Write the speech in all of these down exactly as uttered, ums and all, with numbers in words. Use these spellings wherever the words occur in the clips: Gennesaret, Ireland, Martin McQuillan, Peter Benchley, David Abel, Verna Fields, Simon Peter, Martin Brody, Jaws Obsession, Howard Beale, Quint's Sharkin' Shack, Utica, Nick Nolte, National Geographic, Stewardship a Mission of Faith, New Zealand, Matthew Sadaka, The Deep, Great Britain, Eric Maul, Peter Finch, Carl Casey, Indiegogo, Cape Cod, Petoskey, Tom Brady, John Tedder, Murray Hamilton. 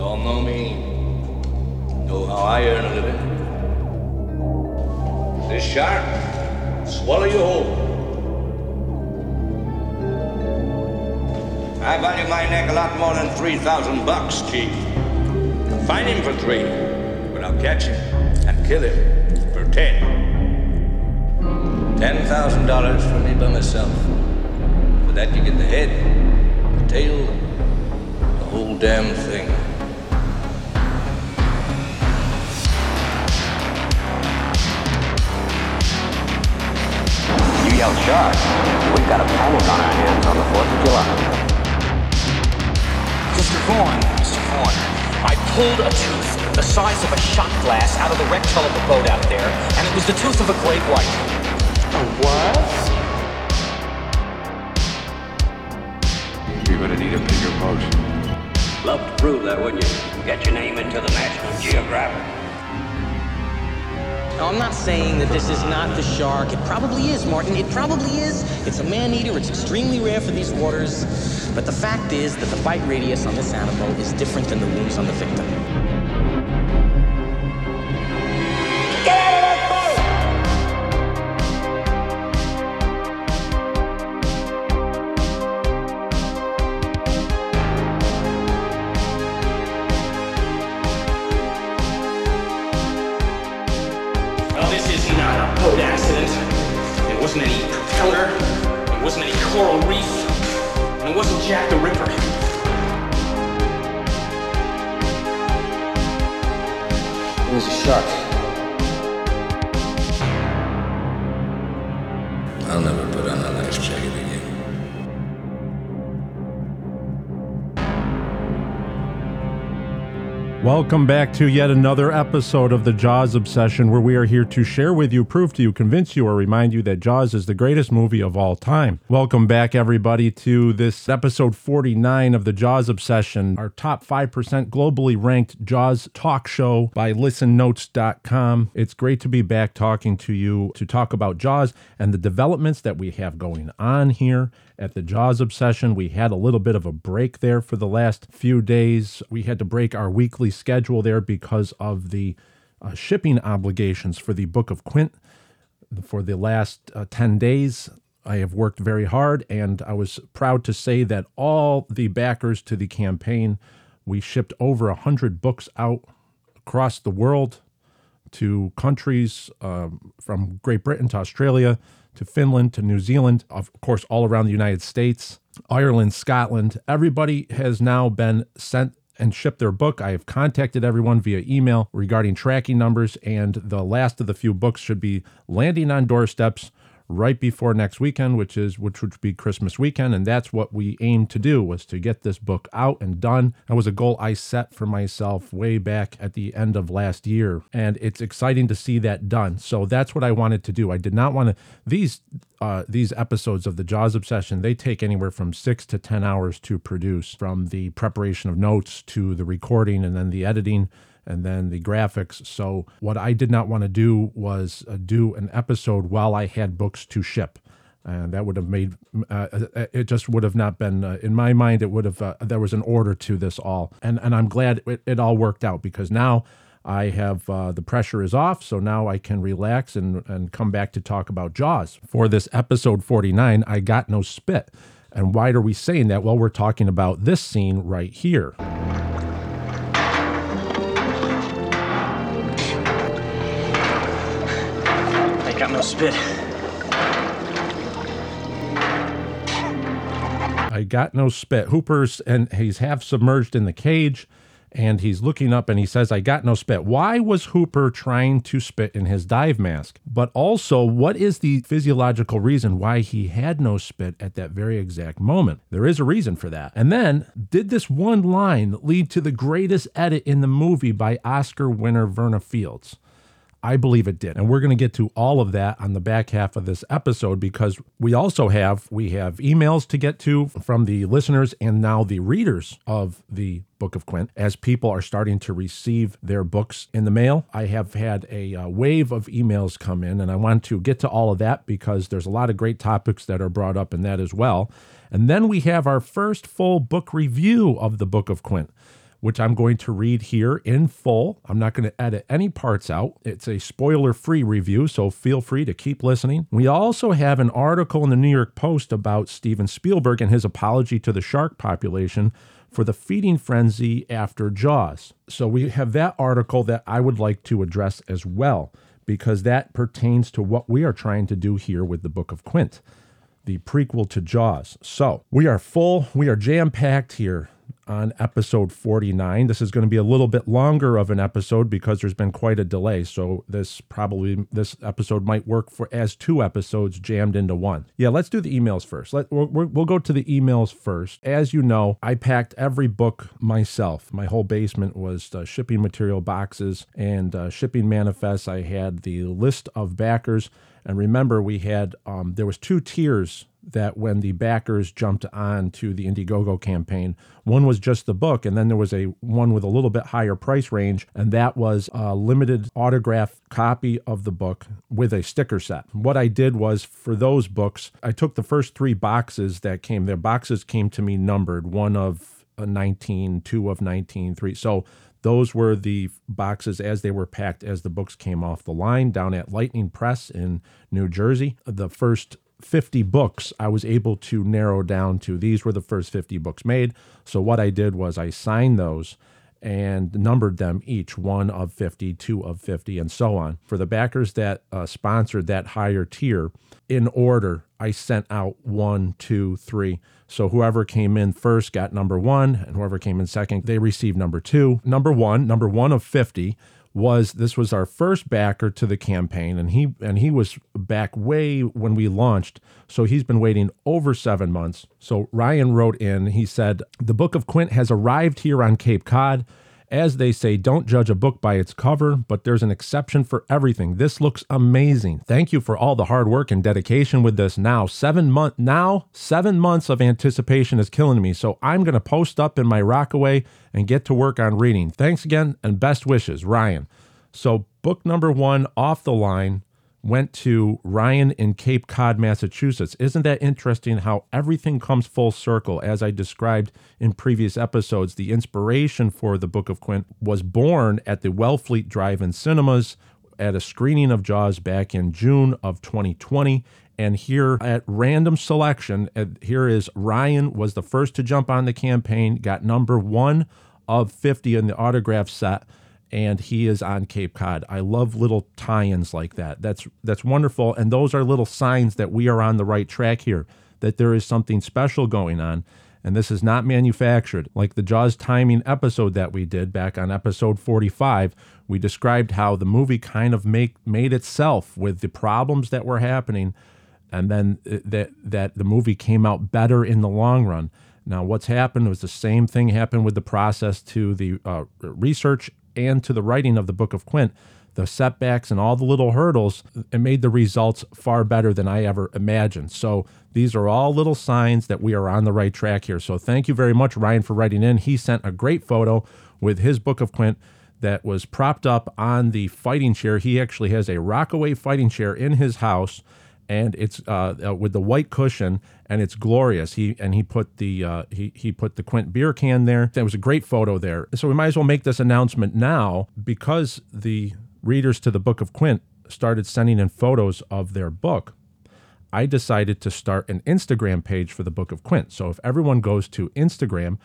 You all know me, know how I earn a living. This shark, swallow you whole. I value my neck a lot more than three thousand bucks, Chief. I'll find him for three, but I'll catch him and kill him for ten. Ten thousand dollars for me by myself. For that you get the head, the tail, the whole damn thing. Yelled shark, we've got a panic on our hands on the fourth of July. Mister Vaughn, Mister Vaughn, I pulled a tooth the size of a shot glass out of the rectal of the boat out there, and it was the tooth of a great white. A what? You're gonna need a bigger boat. Love to prove that, wouldn't you? Get your name into the National Geographic. Now, I'm not saying that this is not the shark. It probably is, Martin. It probably is. It's a man-eater. It's extremely rare for these waters. But the fact is that the bite radius on this animal is different than the wounds on the victim. Get It wasn't any propeller, it wasn't any coral reef, and it wasn't Jack the Ripper. It was a shark. I'll never put on a nice jacket again. Welcome back to yet another episode of the Jaws Obsession, where we are here to share with you, prove to you, convince you, or remind you that Jaws is the greatest movie of all time. Welcome back, everybody, to this episode forty-nine of the Jaws Obsession, our top five percent globally ranked Jaws talk show by listen notes dot com. It's great to be back talking to you to talk about Jaws and the developments that we have going on here at the Jaws Obsession. We had a little bit of a break there for the last few days. We had to break our weekly schedule there because of the uh, shipping obligations for the Book of Quint. For the last uh, ten days, I have worked very hard, and I was proud to say that all the backers to the campaign, we shipped over one hundred books out across the world to countries uh, from Great Britain to Australia to Finland to New Zealand, of course, all around the United States, Ireland, Scotland. Everybody has now been sent and ship their book. I have contacted everyone via email regarding tracking numbers, and the last of the few books should be landing on doorsteps right before next weekend, which is which would be Christmas weekend, and that's what we aimed to do, was to get this book out and done. That was a goal I set for myself way back at the end of last year, and it's exciting to see that done. So that's what I wanted to do. I did not want to... These Uh, these episodes of the Jaws Obsession, they take anywhere from six to ten hours to produce, from the preparation of notes to the recording and then the editing and then the graphics. So what I did not want to do was uh, do an episode while I had books to ship. And that would have made, uh, it just would have not been, uh, in my mind, it would have, uh, there was an order to this all. And, and I'm glad it, it all worked out, because now I have, uh, the pressure is off, so now I can relax and, and come back to talk about Jaws. For this episode forty-nine, I got no spit. And why are we saying that? Well, we're talking about this scene right here. I got no spit. I got no spit. Hooper's, and he's half submerged in the cage, and he's looking up and he says, I got no spit. Why was Hooper trying to spit in his dive mask? But also, what is the physiological reason why he had no spit at that very exact moment? There is a reason for that. And then, did this one line lead to the greatest edit in the movie by Oscar winner Verna Fields? I believe it did. And we're going to get to all of that on the back half of this episode, because we also have, we have emails to get to from the listeners and now the readers of the Book of Quint, as people are starting to receive their books in the mail. I have had a uh, wave of emails come in, and I want to get to all of that because there's a lot of great topics that are brought up in that as well. And then we have our first full book review of the Book of Quint, which I'm going to read here in full. I'm not going to edit any parts out. It's a spoiler-free review, so feel free to keep listening. We also have an article in the New York Post about Steven Spielberg and his apology to the shark population for the feeding frenzy after Jaws. So we have that article that I would like to address as well, because that pertains to what we are trying to do here with the Book of Quint, the prequel to Jaws. So we are full, we are jam-packed here on episode forty-nine. This is going to be a little bit longer of an episode because there's been quite a delay. So this probably, this episode might work for as two episodes jammed into one. Yeah, let's do the emails first. Let, we'll, we'll go to the emails first. As you know, I packed every book myself. My whole basement was uh, shipping material boxes and uh, shipping manifests. I had the list of backers. And remember, we had, um, there was two tiers that when the backers jumped on to the Indiegogo campaign. One was just the book, and then there was a one with a little bit higher price range, and that was a limited autograph copy of the book with a sticker set. What I did was, for those books, I took the first three boxes that came. Their boxes came to me numbered, one of nineteen, two of nineteen, three. So those were the boxes as they were packed as the books came off the line down at Lightning Press in New Jersey. The first fifty books I was able to narrow down to. These were the first fifty books made. So what I did was I signed those and numbered them each, one of fifty, two of fifty, and so on. For the backers that uh, sponsored that higher tier, in order, I sent out one, two, three. So whoever came in first got number one, and whoever came in second, they received number two. Number one, number one of fifty, was this was our first backer to the campaign, and he and he was back way when we launched, so he's been waiting over seven months. So Ryan wrote in, he said, "The Book of Quint has arrived here on Cape Cod. As they say, don't judge a book by its cover, but there's an exception for everything. This looks amazing. Thank you for all the hard work and dedication with this. Now, seven month now, seven months of anticipation is killing me, so I'm going to post up in my Rockaway and get to work on reading. Thanks again and best wishes, Ryan." So book number one off the line went to Ryan in Cape Cod, Massachusetts. Isn't that interesting how everything comes full circle? As I described in previous episodes, the inspiration for the Book of Quint was born at the Wellfleet Drive-In Cinemas at a screening of Jaws back in June of twenty twenty. And here at random selection, here is Ryan was the first to jump on the campaign, got number one of fifty in the autograph set, and he is on Cape Cod. I love little tie-ins like that. That's that's wonderful, and those are little signs that we are on the right track here, that there is something special going on, and this is not manufactured. Like the Jaws timing episode that we did back on episode forty-five, we described how the movie kind of make, made itself with the problems that were happening, and then that that the movie came out better in the long run. Now, what's happened was the same thing happened with the process to the uh, research and to the writing of the Book of Quint. The setbacks and all the little hurdles, it made the results far better than I ever imagined. So these are all little signs that we are on the right track here. So thank you very much, Ryan, for writing in. He sent a great photo with his Book of Quint that was propped up on the fighting chair. He actually has a Rockaway fighting chair in his house, and it's uh, with the white cushion, and it's glorious. He and he put the uh, he he put the Quint beer can there. That was a great photo there. So we might as well make this announcement now, because the readers to the Book of Quint started sending in photos of their book. I decided to start an Instagram page for the Book of Quint. So if everyone goes to Instagram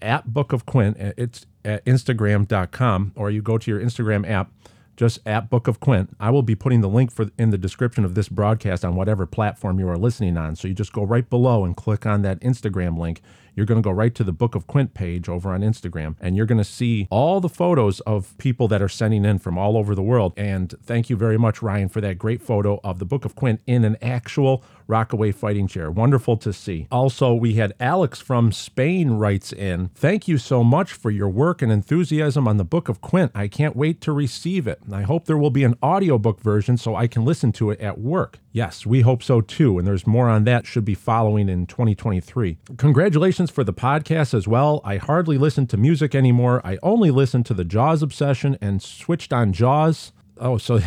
at Book of Quint, it's at Instagram dot com, or you go to your Instagram app, just at Book of Quint. I will be putting the link for in the description of this broadcast on whatever platform you are listening on. So you just go right below and click on that Instagram link. You're going to go right to the Book of Quint page over on Instagram, and you're going to see all the photos of people that are sending in from all over the world. And thank you very much, Ryan, for that great photo of the Book of Quint in an actual Rockaway fighting chair. Wonderful to see. Also, we had Alex from Spain writes in, "Thank you so much for your work and enthusiasm on the Book of Quint. I can't wait to receive it. I hope there will be an audiobook version so I can listen to it at work." Yes, we hope so too, and there's more on that should be following in twenty twenty-three. "Congratulations for the podcast as well. I hardly listen to music anymore. I only listen to the Jaws Obsession and Switched On Jaws." Oh, so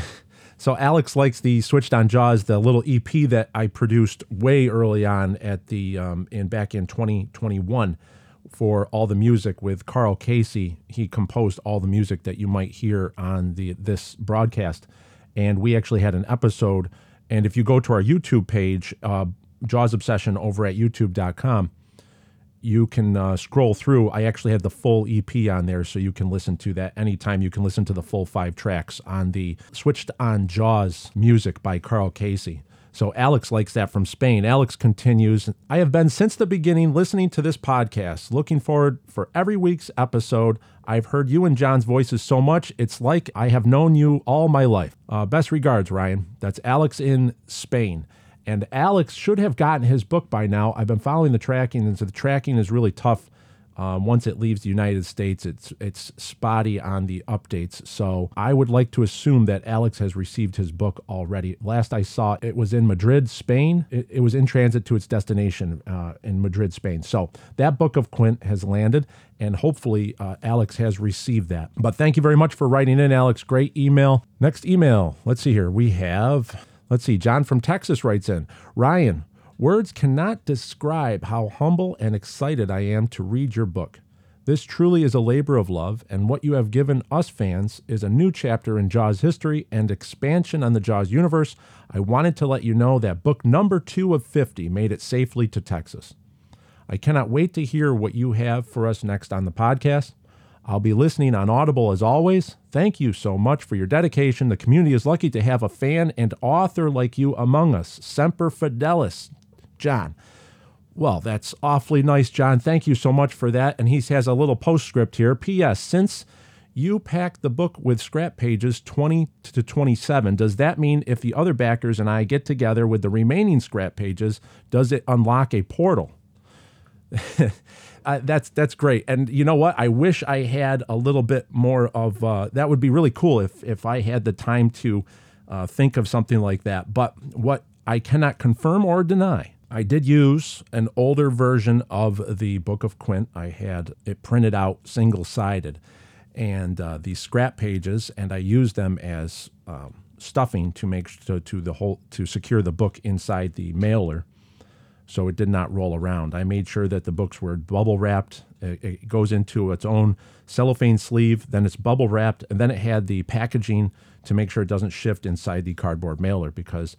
so Alex likes the Switched On Jaws, the little E P that I produced way early on at the um, in back in twenty twenty-one. for all the music with Carl Casey. He composed all the music that you might hear on the this broadcast. And we actually had an episode. And if you go to our YouTube page, uh, Jaws Obsession over at YouTube dot com, you can uh, scroll through. I actually had the full E P on there, so you can listen to that anytime. You can listen to the full five tracks on the Switched On Jaws music by Carl Casey. So Alex likes that from Spain. Alex continues, I have been since the beginning listening to this podcast, looking forward for every week's episode. I've heard you and John's voices so much, it's like I have known you all my life. Uh, best regards, Ryan. That's Alex in Spain. And Alex should have gotten his book by now. I've been following the tracking, and so the tracking is really tough. Um, once it leaves the United States, it's it's spotty on the updates. So I would like to assume that Alex has received his book already. Last I saw, it was in Madrid, Spain. It, it was in transit to its destination uh, in Madrid, Spain. So that Book of Quint has landed, and hopefully uh, Alex has received that. But thank you very much for writing in, Alex. Great email. Next email. Let's see here. We have, let's see, John from Texas writes in, Ryan, words cannot describe how humble and excited I am to read your book. This truly is a labor of love, and what you have given us fans is a new chapter in Jaws history and expansion on the Jaws universe. I wanted to let you know that book number two of fifty made it safely to Texas. I cannot wait to hear what you have for us next on the podcast. I'll be listening on Audible as always. Thank you so much for your dedication. The community is lucky to have a fan and author like you among us. Semper Fidelis. John. Well, that's awfully nice, John. Thank you so much for that. And he has a little postscript here. P S. Since you packed the book with scrap pages twenty to twenty-seven, does that mean if the other backers and I get together with the remaining scrap pages, does it unlock a portal? uh, that's that's great. And you know what? I wish I had a little bit more of, uh, that would be really cool if, if I had the time to uh, think of something like that. But what I cannot confirm or deny, I did use an older version of the Book of Quint. I had it printed out single-sided and uh, the scrap pages, and I used them as um, stuffing to make to, to the whole to secure the book inside the mailer, so it did not roll around. I made sure that the books were bubble wrapped. It, it goes into its own cellophane sleeve, then it's bubble wrapped, and then it had the packaging to make sure it doesn't shift inside the cardboard mailer, because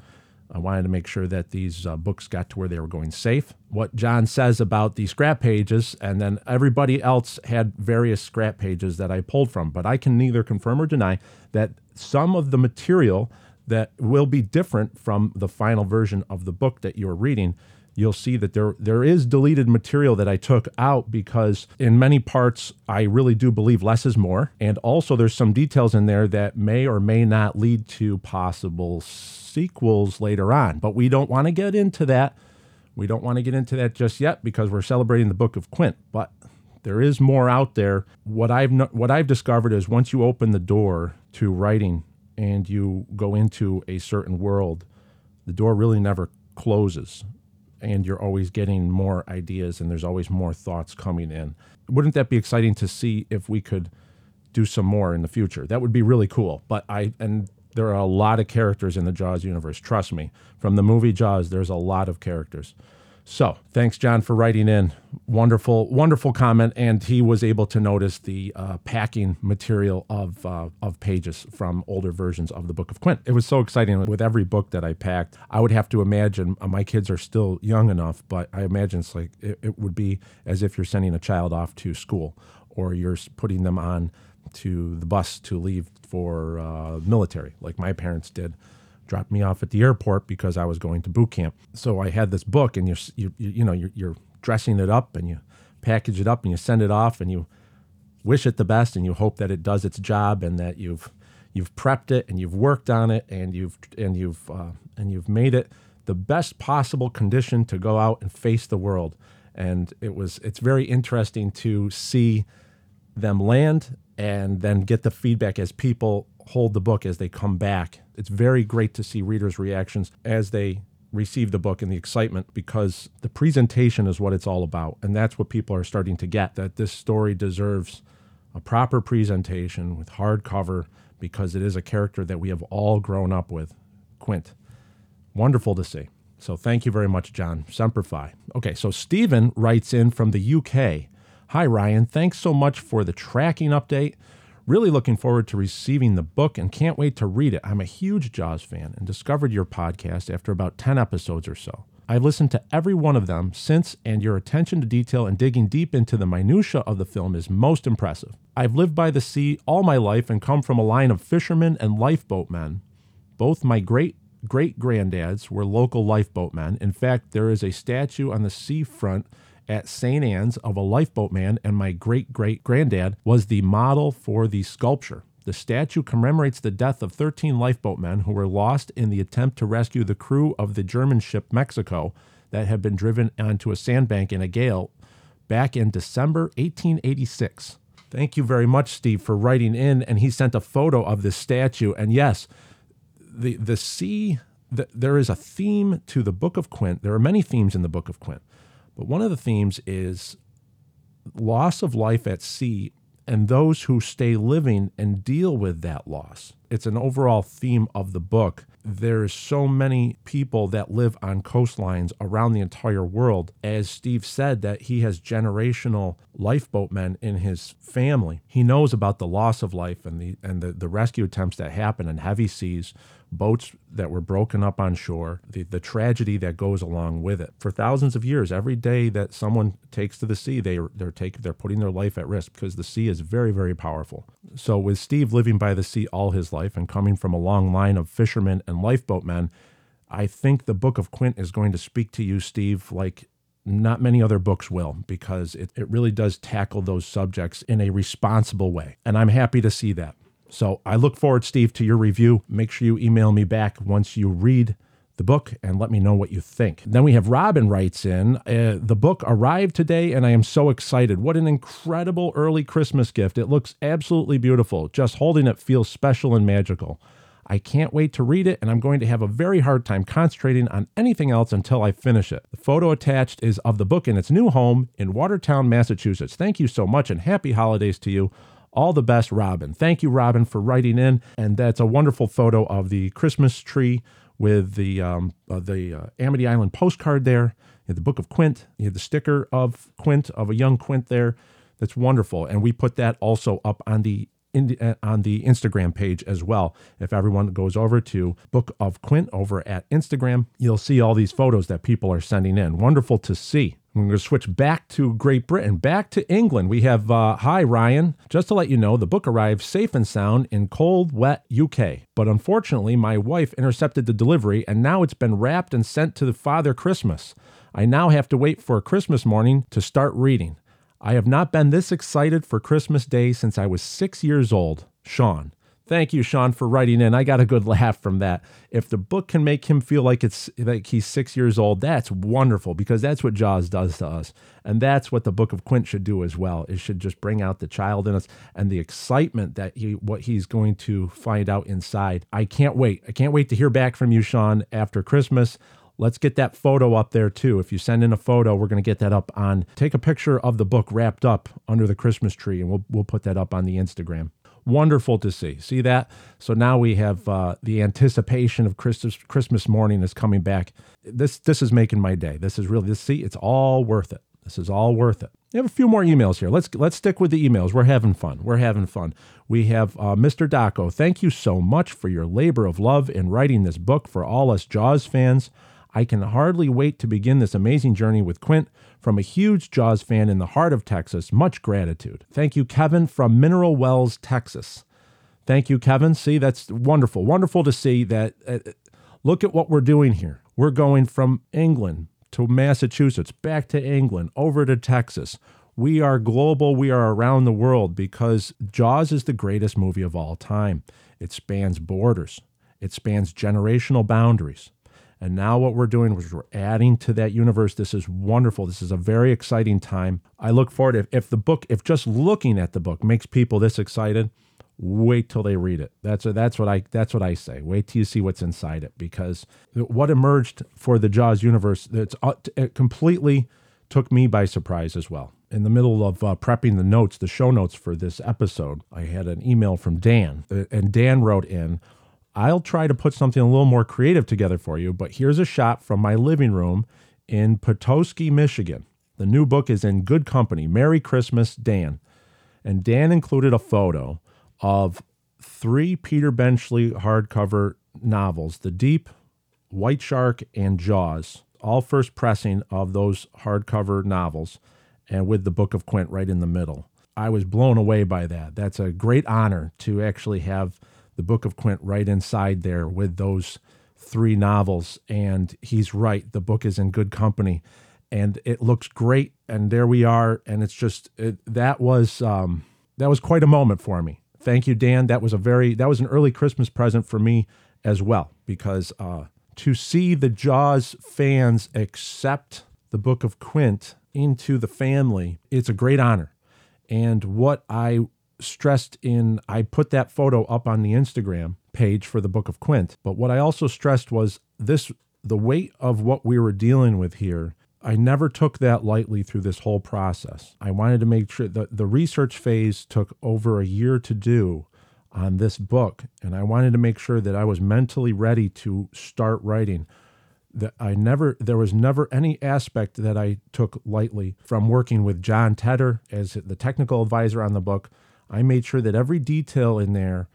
I wanted to make sure that these uh, books got to where they were going safe. What John says about the scrap pages, and then everybody else had various scrap pages that I pulled from, but I can neither confirm or deny that some of the material that will be different from the final version of the book that you're reading. You'll see that there there is deleted material that I took out, because in many parts, I really do believe less is more. And also there's some details in there that may or may not lead to possible sequels later on. But we don't want to get into that. We don't want to get into that just yet, because we're celebrating the Book of Quint. But there is more out there. What I've no, what I've discovered is once you open the door to writing and you go into a certain world, the door really never closes. And you're always getting more ideas, and there's always more thoughts coming in. Wouldn't that be exciting to see if we could do some more in the future? That would be really cool. But I and there are a lot of characters in the Jaws universe. Trust me, from the movie Jaws, there's a lot of characters. So thanks, John, for writing in. Wonderful, wonderful comment. And he was able to notice the uh, packing material of uh, of pages from older versions of the Book of Quint. It was so exciting with every book that I packed. I would have to imagine, uh, my kids are still young enough, but I imagine it's like it, it would be as if you're sending a child off to school, or you're putting them on to the bus to leave for uh, military, like my parents did. Dropped me off at the airport because I was going to boot camp. So I had this book, and you're, you you know, you're, you're dressing it up, and you package it up, and you send it off, and you wish it the best, and you hope that it does its job, and that you've you've prepped it, and you've worked on it, and you've and you've uh, and you've made it the best possible condition to go out and face the world. And it was it's very interesting to see them land, and then get the feedback as people hold the book as they come back. It's very great to see readers' reactions as they receive the book, and the excitement, because the presentation is what it's all about. And that's what people are starting to get, that this story deserves a proper presentation with hardcover, because it is a character that we have all grown up with, Quint. Wonderful to see. So thank you very much, John. Semper Fi. Okay, so Stephen writes in from the U K. Hi, Ryan. Thanks so much for the tracking update. Really looking forward to receiving the book and can't wait to read it. I'm a huge Jaws fan and discovered your podcast after about ten episodes or so. I've listened to every one of them since, and your attention to detail and digging deep into the minutia of the film is most impressive. I've lived by the sea all my life and come from a line of fishermen and lifeboatmen. Both my great-great-granddads were local lifeboatmen. In fact, there is a statue on the seafront at Saint Anne's of a lifeboatman, and my great-great-granddad was the model for the sculpture. The statue commemorates the death of thirteen lifeboatmen who were lost in the attempt to rescue the crew of the German ship Mexico that had been driven onto a sandbank in a gale back in December eighteen eighty-six. Thank you very much, Steve, for writing in. And he sent a photo of this statue. And yes, the, the sea, the, there is a theme to the Book of Quint. There are many themes in the Book of Quint. But one of the themes is loss of life at sea and those who stay living and deal with that loss. It's an overall theme of the book. There's so many people that live on coastlines around the entire world. As Steve said, that he has generational lifeboatmen in his family. He knows about the loss of life and the and the, the rescue attempts that happen in heavy seas, boats that were broken up on shore, the, the tragedy that goes along with it. For thousands of years, every day that someone takes to the sea, they, they're, take, they're putting their life at risk because the sea is very, very powerful. So with Steve living by the sea all his life and coming from a long line of fishermen and lifeboatmen, I think the Book of Quint is going to speak to you, Steve, like not many other books will, because it, it really does tackle those subjects in a responsible way. And I'm happy to see that. So I look forward, Steve, to your review. Make sure you email me back once you read the book and let me know what you think. Then we have Robin writes in, uh, the book arrived today and I am so excited. What an incredible early Christmas gift. It looks absolutely beautiful. Just holding it feels special and magical. I can't wait to read it, and I'm going to have a very hard time concentrating on anything else until I finish it. The photo attached is of the book in its new home in Watertown, Massachusetts. Thank you so much and happy holidays to you. All the best, Robin. Thank you, Robin, for writing in. And that's a wonderful photo of the Christmas tree with the um, uh, the uh, Amity Island postcard there. You had the Book of Quint. You had the sticker of Quint, of a young Quint there. That's wonderful. And we put that also up on the in, uh, on the Instagram page as well. If everyone goes over to Book of Quint over at Instagram, you'll see all these photos that people are sending in. Wonderful to see. I'm going to switch back to Great Britain, back to England. We have, uh, hi, Ryan. Just to let you know, the book arrived safe and sound in cold, wet U K. But unfortunately, my wife intercepted the delivery, and now it's been wrapped and sent to the Father Christmas. I now have to wait for Christmas morning to start reading. I have not been this excited for Christmas Day since I was six years old. Sean. Thank you, Sean, for writing in. I got a good laugh from that. If the book can make him feel like it's like he's six years old, that's wonderful, because that's what Jaws does to us. And that's what the Book of Quint should do as well. It should just bring out the child in us and the excitement that he what he's going to find out inside. I can't wait. I can't wait to hear back from you, Sean, after Christmas. Let's get that photo up there, too. If you send in a photo, we're going to get that up on. Take a picture of the book wrapped up under the Christmas tree, and we'll we'll put that up on the Instagram. Wonderful to see. See that? So now we have uh, the anticipation of Christmas. Christmas morning is coming back. This this is making my day. This is really, this, see, it's all worth it. This is all worth it. We have a few more emails here. Let's let's stick with the emails. We're having fun. We're having fun. We have uh, Mister Daco. Thank you so much for your labor of love in writing this book for all us Jaws fans. I can hardly wait to begin this amazing journey with Quint. From a huge Jaws fan in the heart of Texas, much gratitude. Thank you, Kevin, from Mineral Wells, Texas. Thank you, Kevin. See, that's wonderful. Wonderful to see that. Uh, look at what we're doing here. We're going from England to Massachusetts, back to England, over to Texas. We are global. We are around the world because Jaws is the greatest movie of all time. It spans borders. It spans generational boundaries. And now what we're doing is we're adding to that universe. This is wonderful. This is a very exciting time. I look forward to if, if the book, if just looking at the book makes people this excited, wait till they read it. That's a, that's what I that's what I say. Wait till you see what's inside it, because what emerged for the Jaws universe, it's, it completely took me by surprise as well. In the middle of uh, prepping the notes, the show notes for this episode, I had an email from Dan, and Dan wrote in, I'll try to put something a little more creative together for you, but here's a shot from my living room in Petoskey, Michigan. The new book is in good company. Merry Christmas, Dan. And Dan included a photo of three Peter Benchley hardcover novels, The Deep, White Shark, and Jaws, all first pressing of those hardcover novels, and with the Book of Quint right in the middle. I was blown away by that. That's a great honor to actually have the Book of Quint right inside there with those three novels. And he's right, the book is in good company. And it looks great, and there we are, and it's just, it, that was um, that was quite a moment for me. Thank you, Dan. That was a very, that was an early Christmas present for me as well, because uh, to see the Jaws fans accept the Book of Quint into the family, it's a great honor. And what I stressed in, I put that photo up on the Instagram page for the Book of Quint, but what I also stressed was this, the weight of what we were dealing with here, I never took that lightly through this whole process. I wanted to make sure that the research phase took over a year to do on this book, and I wanted to make sure that I was mentally ready to start writing. That I never, there was never any aspect that I took lightly from working with John Tedder as the technical advisor on the book. I made sure that every detail in there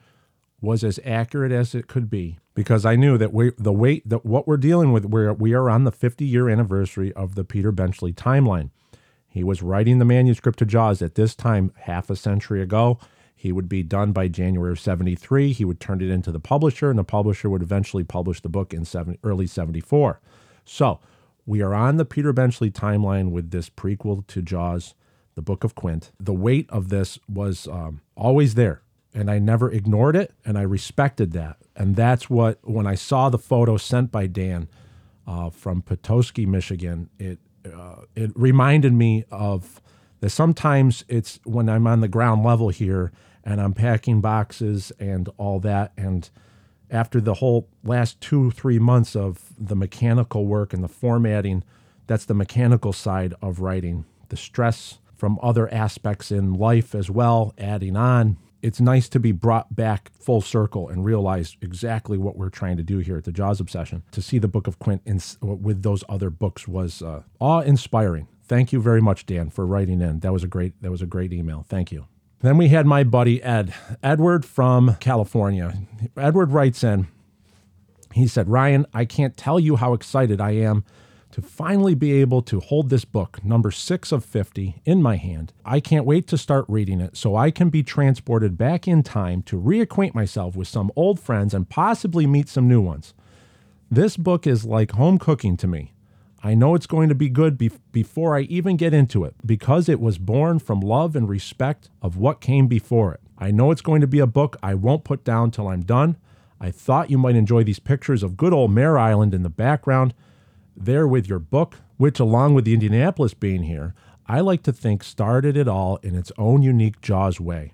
was as accurate as it could be, because I knew that we, the weight that what we're dealing with, we're, we are on the fifty-year anniversary of the Peter Benchley timeline. He was writing the manuscript to Jaws at this time half a century ago. He would be done by January of seventy-three. He would turn it into the publisher, and the publisher would eventually publish the book in seventy, early seventy-four. So we are on the Peter Benchley timeline with this prequel to Jaws, the Book of Quint. The weight of this was um, always there. And I never ignored it, and I respected that. And that's what, when I saw the photo sent by Dan uh, from Petoskey, Michigan, it uh, it reminded me of that sometimes it's when I'm on the ground level here and I'm packing boxes and all that. And after the whole last two, three months of the mechanical work and the formatting, that's the mechanical side of writing. The stress from other aspects in life as well, adding on. It's nice to be brought back full circle and realize exactly what we're trying to do here at the Jaws Obsession. To see the Book of Quint in, with those other books was uh, awe-inspiring. Thank you very much, Dan, for writing in. That was a great. That was a great email. Thank you. Then we had my buddy Ed, Edward from California. Edward writes in. He said, "Ryan, I can't tell you how excited I am to finally be able to hold this book, number six of fifty, in my hand. I can't wait to start reading it so I can be transported back in time to reacquaint myself with some old friends and possibly meet some new ones. This book is like home cooking to me. I know it's going to be good be- before I even get into it because it was born from love and respect of what came before it. I know it's going to be a book I won't put down till I'm done. I thought you might enjoy these pictures of good old Mare Island in the background there with your book, which along with the Indianapolis being here, I like to think started it all in its own unique Jaws way.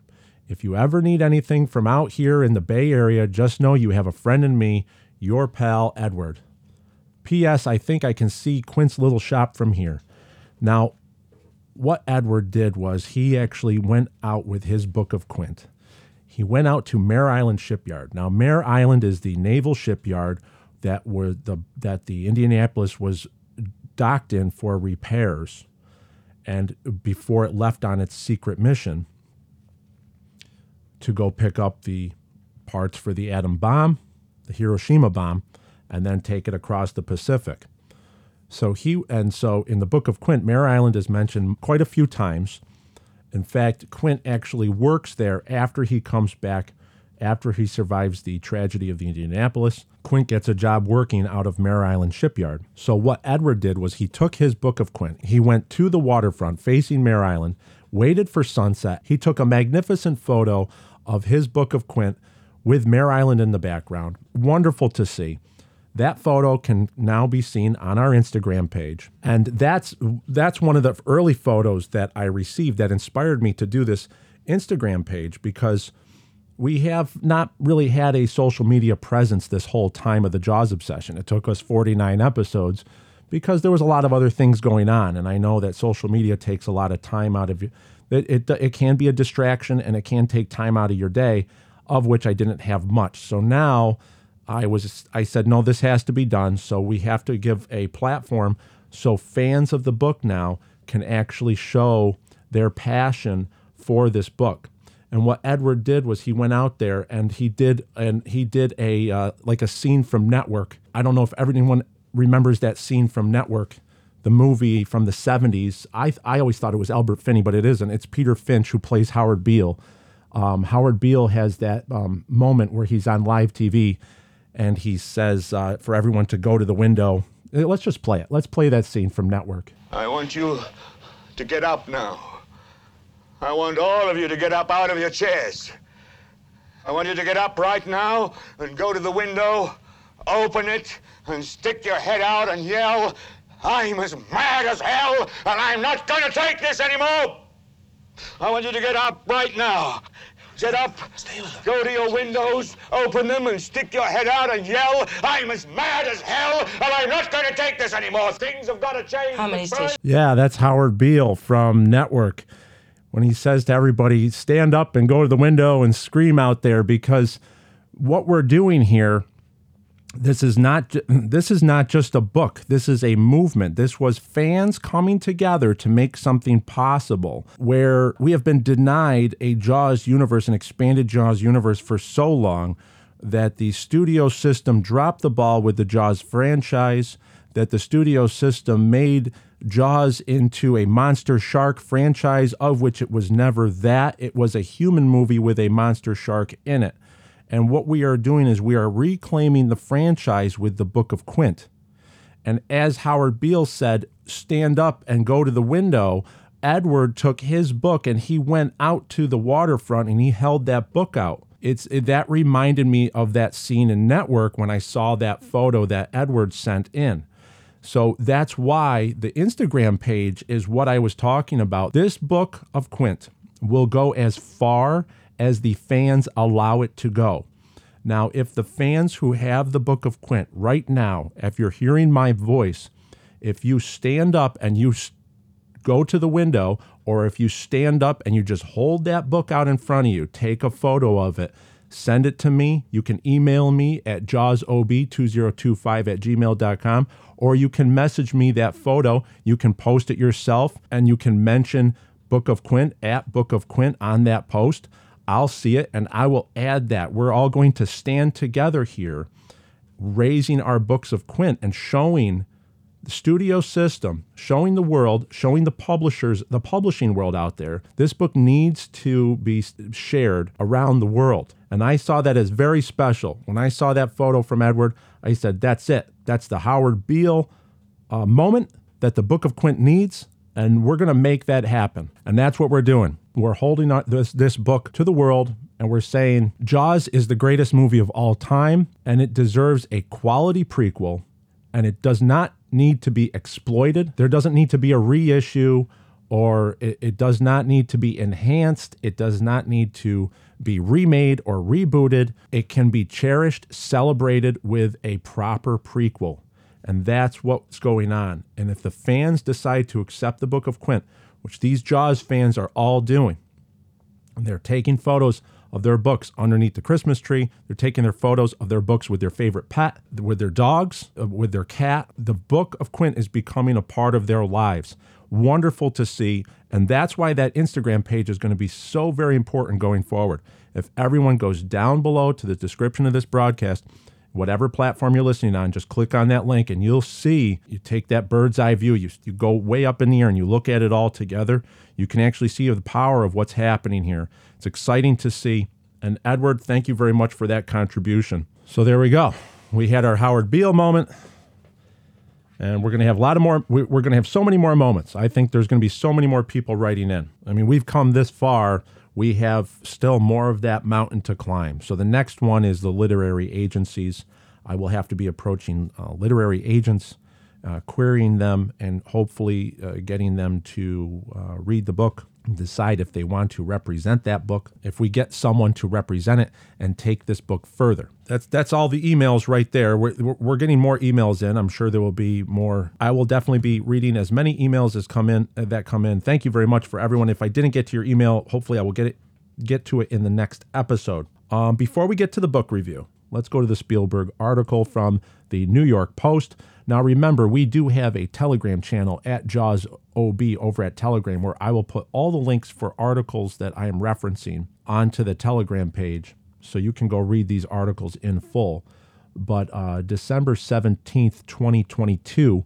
If you ever need anything from out here in the Bay Area, just know you have a friend in me, your pal Edward. P S. I think I can see Quint's little shop from here." Now, what Edward did was he actually went out with his Book of Quint. He went out to Mare Island Shipyard. Now, Mare Island is the naval shipyard that were the that the Indianapolis was docked in for repairs, and before it left on its secret mission to go pick up the parts for the atom bomb, the Hiroshima bomb, and then take it across the Pacific. So he and so in the Book of Quint, Mare Island is mentioned quite a few times. In fact, Quint actually works there after he comes back. After he survives the tragedy of the Indianapolis, Quint gets a job working out of Mare Island Shipyard. So what Edward did was he took his Book of Quint, he went to the waterfront facing Mare Island, waited for sunset, he took a magnificent photo of his Book of Quint with Mare Island in the background. Wonderful to see. That photo can now be seen on our Instagram page. And that's that's one of the early photos that I received that inspired me to do this Instagram page, because we have not really had a social media presence this whole time of the Jaws Obsession. It took us forty-nine episodes because there was a lot of other things going on. And I know that social media takes a lot of time out of you. It, it, it can be a distraction and it can take time out of your day, of which I didn't have much. So now I was, I said, no, this has to be done. So we have to give a platform so fans of the book now can actually show their passion for this book. And what Edward did was he went out there and he did and he did a uh, like a scene from Network. I don't know if everyone remembers that scene from Network, the movie from the seventies. I I always thought it was Albert Finney, but it isn't. It's Peter Finch who plays Howard Beale. Um, Howard Beale has that um, moment where he's on live T V and he says uh, for everyone to go to the window. Let's just play it. Let's play that scene from Network. I want you to get up now. I want all of you to get up out of your chairs. I want you to get up right now and go to the window, open it, and stick your head out and yell, I'm as mad as hell, and I'm not going to take this anymore. I want you to get up right now. Get up, go to your windows, open them, and stick your head out and yell, I'm as mad as hell, and I'm not going to take this anymore. Things have got to change. How many stations? Yeah, that's Howard Beale from Network. When he says to everybody, stand up and go to the window and scream out there, because what we're doing here, this is not this is not just a book. This is a movement. This was fans coming together to make something possible, where we have been denied a Jaws universe, an expanded Jaws universe, for so long that the studio system dropped the ball with the Jaws franchise, that the studio system made Jaws into a monster shark franchise, of which it was never that. It was a human movie with a monster shark in it. And what we are doing is we are reclaiming the franchise with the Book of Quint. And as Howard Beale said, stand up and go to the window, Edward took his book and he went out to the waterfront and he held that book out. It's it, that reminded me of that scene in Network when I saw that photo that Edward sent in. So that's why the Instagram page is what I was talking about. This Book of Quint will go as far as the fans allow it to go. Now, if the fans who have the Book of Quint right now, if you're hearing my voice, if you stand up and you go to the window, or if you stand up and you just hold that book out in front of you, take a photo of it, send it to me. You can email me at jaws o b two zero two five at gmail dot com, or you can message me that photo. You can post it yourself, and you can mention Book of Quint, at Book of Quint, on that post. I'll see it, and I will add that. We're all going to stand together here, raising our books of Quint and showing the studio system, showing the world, showing the publishers, the publishing world out there, this book needs to be shared around the world. And I saw that as very special. When I saw that photo from Edward, I said, that's it. That's the Howard Beale uh, moment that the Book of Quint needs, and we're going to make that happen. And that's what we're doing. We're holding this, this book to the world, and we're saying Jaws is the greatest movie of all time, and it deserves a quality prequel, and it does not need to be exploited. There doesn't need to be a reissue, or it, it does not need to be enhanced. It does not need to be remade or rebooted. It can be cherished, celebrated with a proper prequel. And that's what's going on. And if the fans decide to accept the Book of Quint, which these Jaws fans are all doing, and they're taking photos of their books underneath the Christmas tree. They're taking their photos of their books with their favorite pet, with their dogs, with their cat. The Book of Quint is becoming a part of their lives. Wonderful to see. And that's why that Instagram page is going to be so very important going forward. If everyone goes down below to the description of this broadcast, whatever platform you're listening on, just click on that link and you'll see, you take that bird's eye view, you, you go way up in the air and you look at it all together. You can actually see the power of what's happening here. It's exciting to see. And Edward, thank you very much for that contribution. So there we go. We had our Howard Beale moment, and we're going to have a lot of more. We're going to have so many more moments. I think there's going to be so many more people writing in. I mean, we've come this far. We have still more of that mountain to climb. So the next one is the literary agencies. I will have to be approaching uh, literary agents, uh, querying them, and hopefully uh, getting them to uh, read the book, decide if they want to represent that book, if we get someone to represent it and take this book further. That's that's all the emails right there. We're, we're getting more emails in. I'm sure there will be more. I will definitely be reading as many emails as come in that come in. Thank you very much for everyone. If I didn't get to your email, hopefully I will get it, get to it in the next episode. Um, before we get to the book review, Let's go to the Spielberg article from the New York Post. Now, remember, we do have a Telegram channel at Jaws O B over at Telegram, where I will put all the links for articles that I am referencing onto the Telegram page, so you can go read these articles in full. But uh, December seventeenth, twenty twenty-two,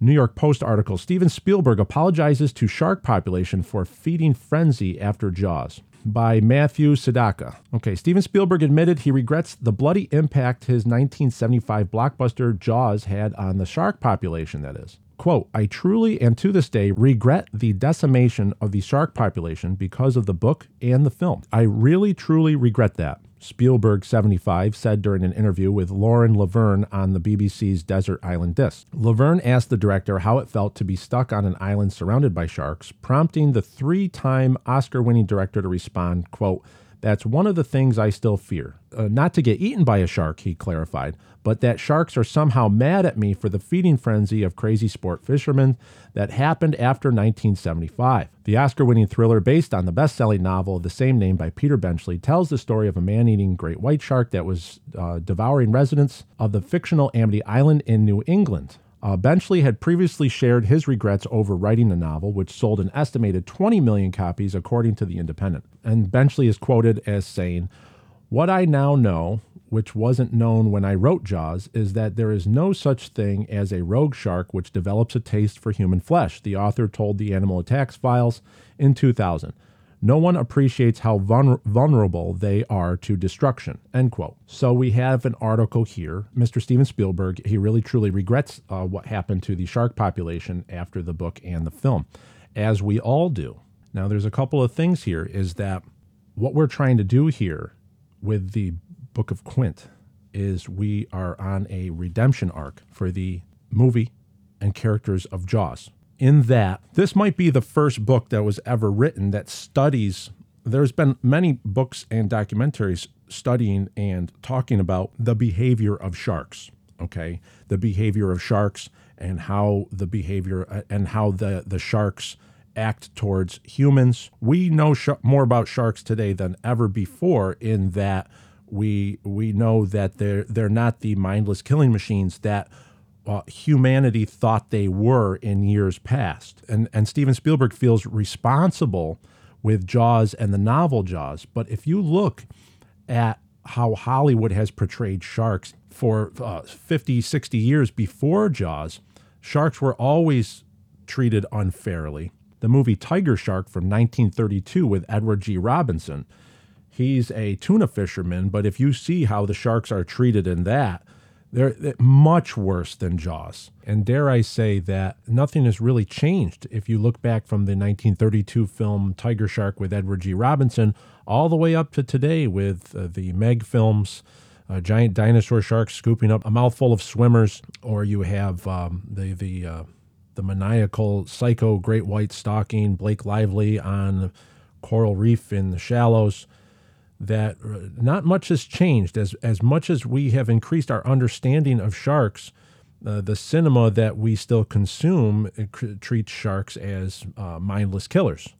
New York Post article, Steven Spielberg apologizes to shark population for feeding frenzy after Jaws, by Matthew Sadaka. Okay, Steven Spielberg admitted he regrets the bloody impact his nineteen seventy-five blockbuster Jaws had on the shark population, that is. Quote, I truly and to this day regret the decimation of the shark population because of the book and the film. I really, truly regret that, Spielberg, seventy-five, said during an interview with Lauren Laverne on the B B C's Desert Island Disc. Laverne asked the director how it felt to be stuck on an island surrounded by sharks, prompting the three-time Oscar-winning director to respond, quote, that's one of the things I still fear. Uh, not to get eaten by a shark, he clarified, but that sharks are somehow mad at me for the feeding frenzy of crazy sport fishermen that happened after nineteen seventy-five. The Oscar-winning thriller, based on the best-selling novel of the same name by Peter Benchley, tells the story of a man-eating great white shark that was uh, devouring residents of the fictional Amity Island in New England. Uh, Benchley had previously shared his regrets over writing the novel, which sold an estimated twenty million copies, according to The Independent. And Benchley is quoted as saying, what I now know, which wasn't known when I wrote Jaws, is that there is no such thing as a rogue shark which develops a taste for human flesh, the author told the Animal Attacks Files in two thousand. No one appreciates how vulner- vulnerable they are to destruction, end quote. So we have an article here. Mister Steven Spielberg, he really truly regrets uh, what happened to the shark population after the book and the film, as we all do. Now, there's a couple of things here, is that what we're trying to do here with the Book of Quint is we are on a redemption arc for the movie and characters of Jaws, in that this might be the first book that was ever written that studies. There's been many books and documentaries studying and talking about the behavior of sharks, okay? The behavior of sharks and how the behavior and how the, the sharks act towards humans. We know sh- more about sharks today than ever before, in that we we know that they're they're not the mindless killing machines that Uh, humanity thought they were in years past. And and Steven Spielberg feels responsible with Jaws and the novel Jaws. But if you look at how Hollywood has portrayed sharks for uh, fifty, sixty years before Jaws, sharks were always treated unfairly. The movie Tiger Shark from nineteen thirty-two with Edward G. Robinson, he's a tuna fisherman, but if you see how the sharks are treated in that, they're much worse than Jaws. And dare I say that nothing has really changed if you look back from the nineteen thirty-two film Tiger Shark with Edward G. Robinson all the way up to today with uh, the Meg films, uh, giant dinosaur sharks scooping up a mouthful of swimmers, or you have um, the the uh, the maniacal psycho great white stalking Blake Lively on Coral Reef in the shallows. That not much has changed. As as much as we have increased our understanding of sharks, uh, the cinema that we still consume c- treats sharks as uh, mindless killers.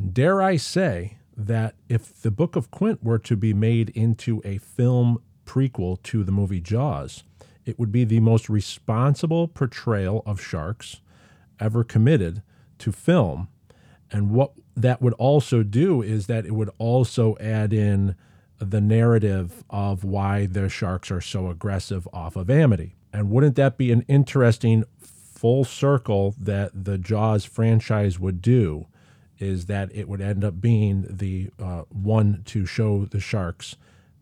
Dare I say that if the Book of Quint were to be made into a film prequel to the movie Jaws, it would be the most responsible portrayal of sharks ever committed to film. And what that would also do is that it would also add in the narrative of why the sharks are so aggressive off of Amity. And wouldn't that be an interesting full circle that the Jaws franchise would do, is that it would end up being the uh, one to show the sharks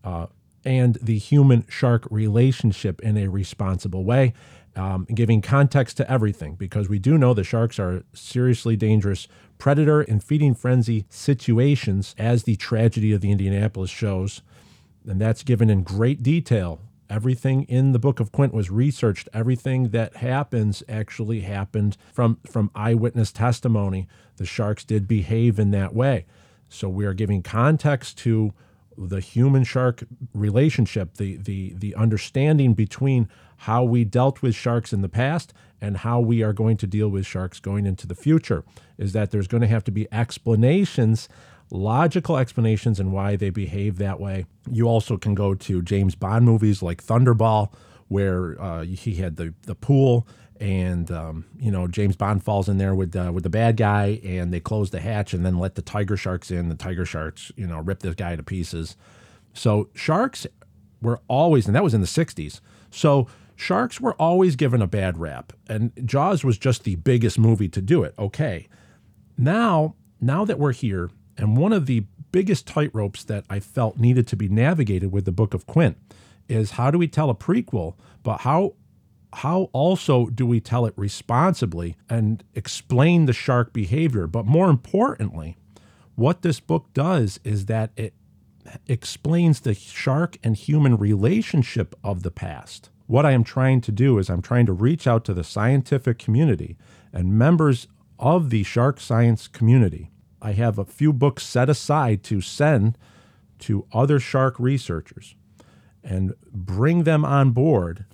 uh, and the human-shark relationship in a responsible way, um, giving context to everything, because we do know the sharks are seriously dangerous predator and feeding frenzy situations, as the tragedy of the Indianapolis shows. And that's given in great detail. Everything in the Book of Quint was researched. Everything that happens actually happened from, from eyewitness testimony. The sharks did behave in that way. So we are giving context to the human-shark relationship, the, the, the understanding between how we dealt with sharks in the past and how we are going to deal with sharks going into the future, is that there's going to have to be explanations logical explanations and why they behave that way. You also can go to James Bond movies like Thunderball, where uh, he had the, the pool, and um, you know, James Bond falls in there with uh, with the bad guy, and they close the hatch and then let the tiger sharks in. The tiger sharks, you know, rip this guy to pieces. So sharks were always, and that was in the sixties. So sharks were always given a bad rap, and Jaws was just the biggest movie to do it. Okay, now now that we're here, and one of the biggest tightropes that I felt needed to be navigated with the Book of Quint is, how do we tell a prequel, but how how also do we tell it responsibly and explain the shark behavior? But more importantly, what this book does is that it explains the shark and human relationship of the past. What I am trying to do is I'm trying to reach out to the scientific community and members of the shark science community. I have a few books set aside to send to other shark researchers and bring them on board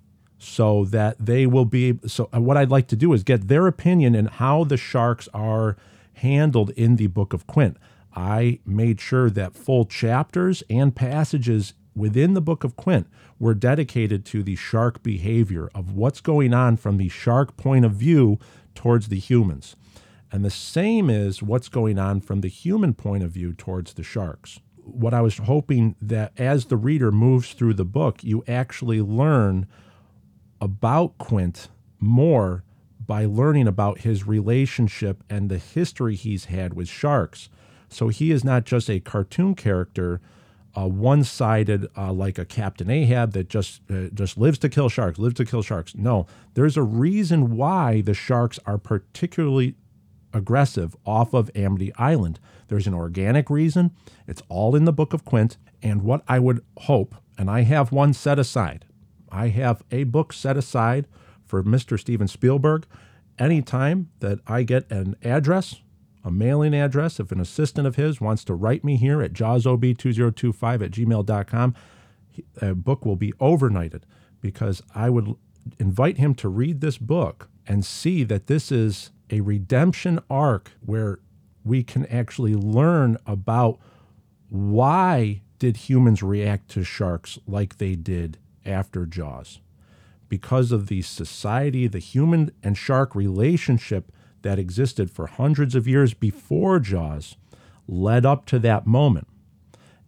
so that they will be, so what I'd like to do is get their opinion on how the sharks are handled in the Book of Quint. I made sure that full chapters and passages within the Book of Quint were dedicated to the shark behavior, of what's going on from the shark point of view towards the humans. And the same is what's going on from the human point of view towards the sharks. What I was hoping, that as the reader moves through the book, you actually learn about Quint more by learning about his relationship and the history he's had with sharks. So he is not just a cartoon character, uh, one-sided, uh, like a Captain Ahab that just uh, just lives to kill sharks, lives to kill sharks. No, there's a reason why the sharks are particularly aggressive off of Amity Island. There's an organic reason. It's all in the Book of Quint. And what I would hope, and I have one set aside, I have a book set aside for Mister Steven Spielberg. Anytime that I get an address, a mailing address, if an assistant of his wants to write me here at jaws o b two zero two five at gmail dot com, a book will be overnighted, because I would invite him to read this book and see that this is a redemption arc where we can actually learn about why did humans react to sharks like they did after Jaws, because of the society, the human and shark relationship that existed for hundreds of years before Jaws led up to that moment.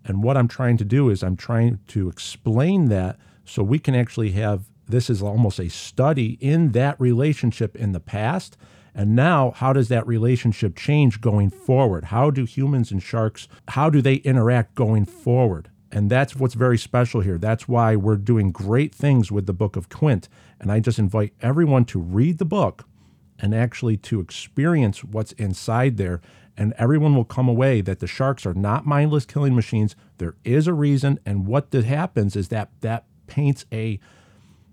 And what I'm trying to do is I'm trying to explain that, so we can actually have, this is almost a study in that relationship in the past, and now how does that relationship change going forward? How do humans and sharks, how do they interact going forward? And that's what's very special here. That's why we're doing great things with the Book of Quint. And I just invite everyone to read the book and actually to experience what's inside there. And everyone will come away that the sharks are not mindless killing machines. There is a reason. And what that happens is that that paints a,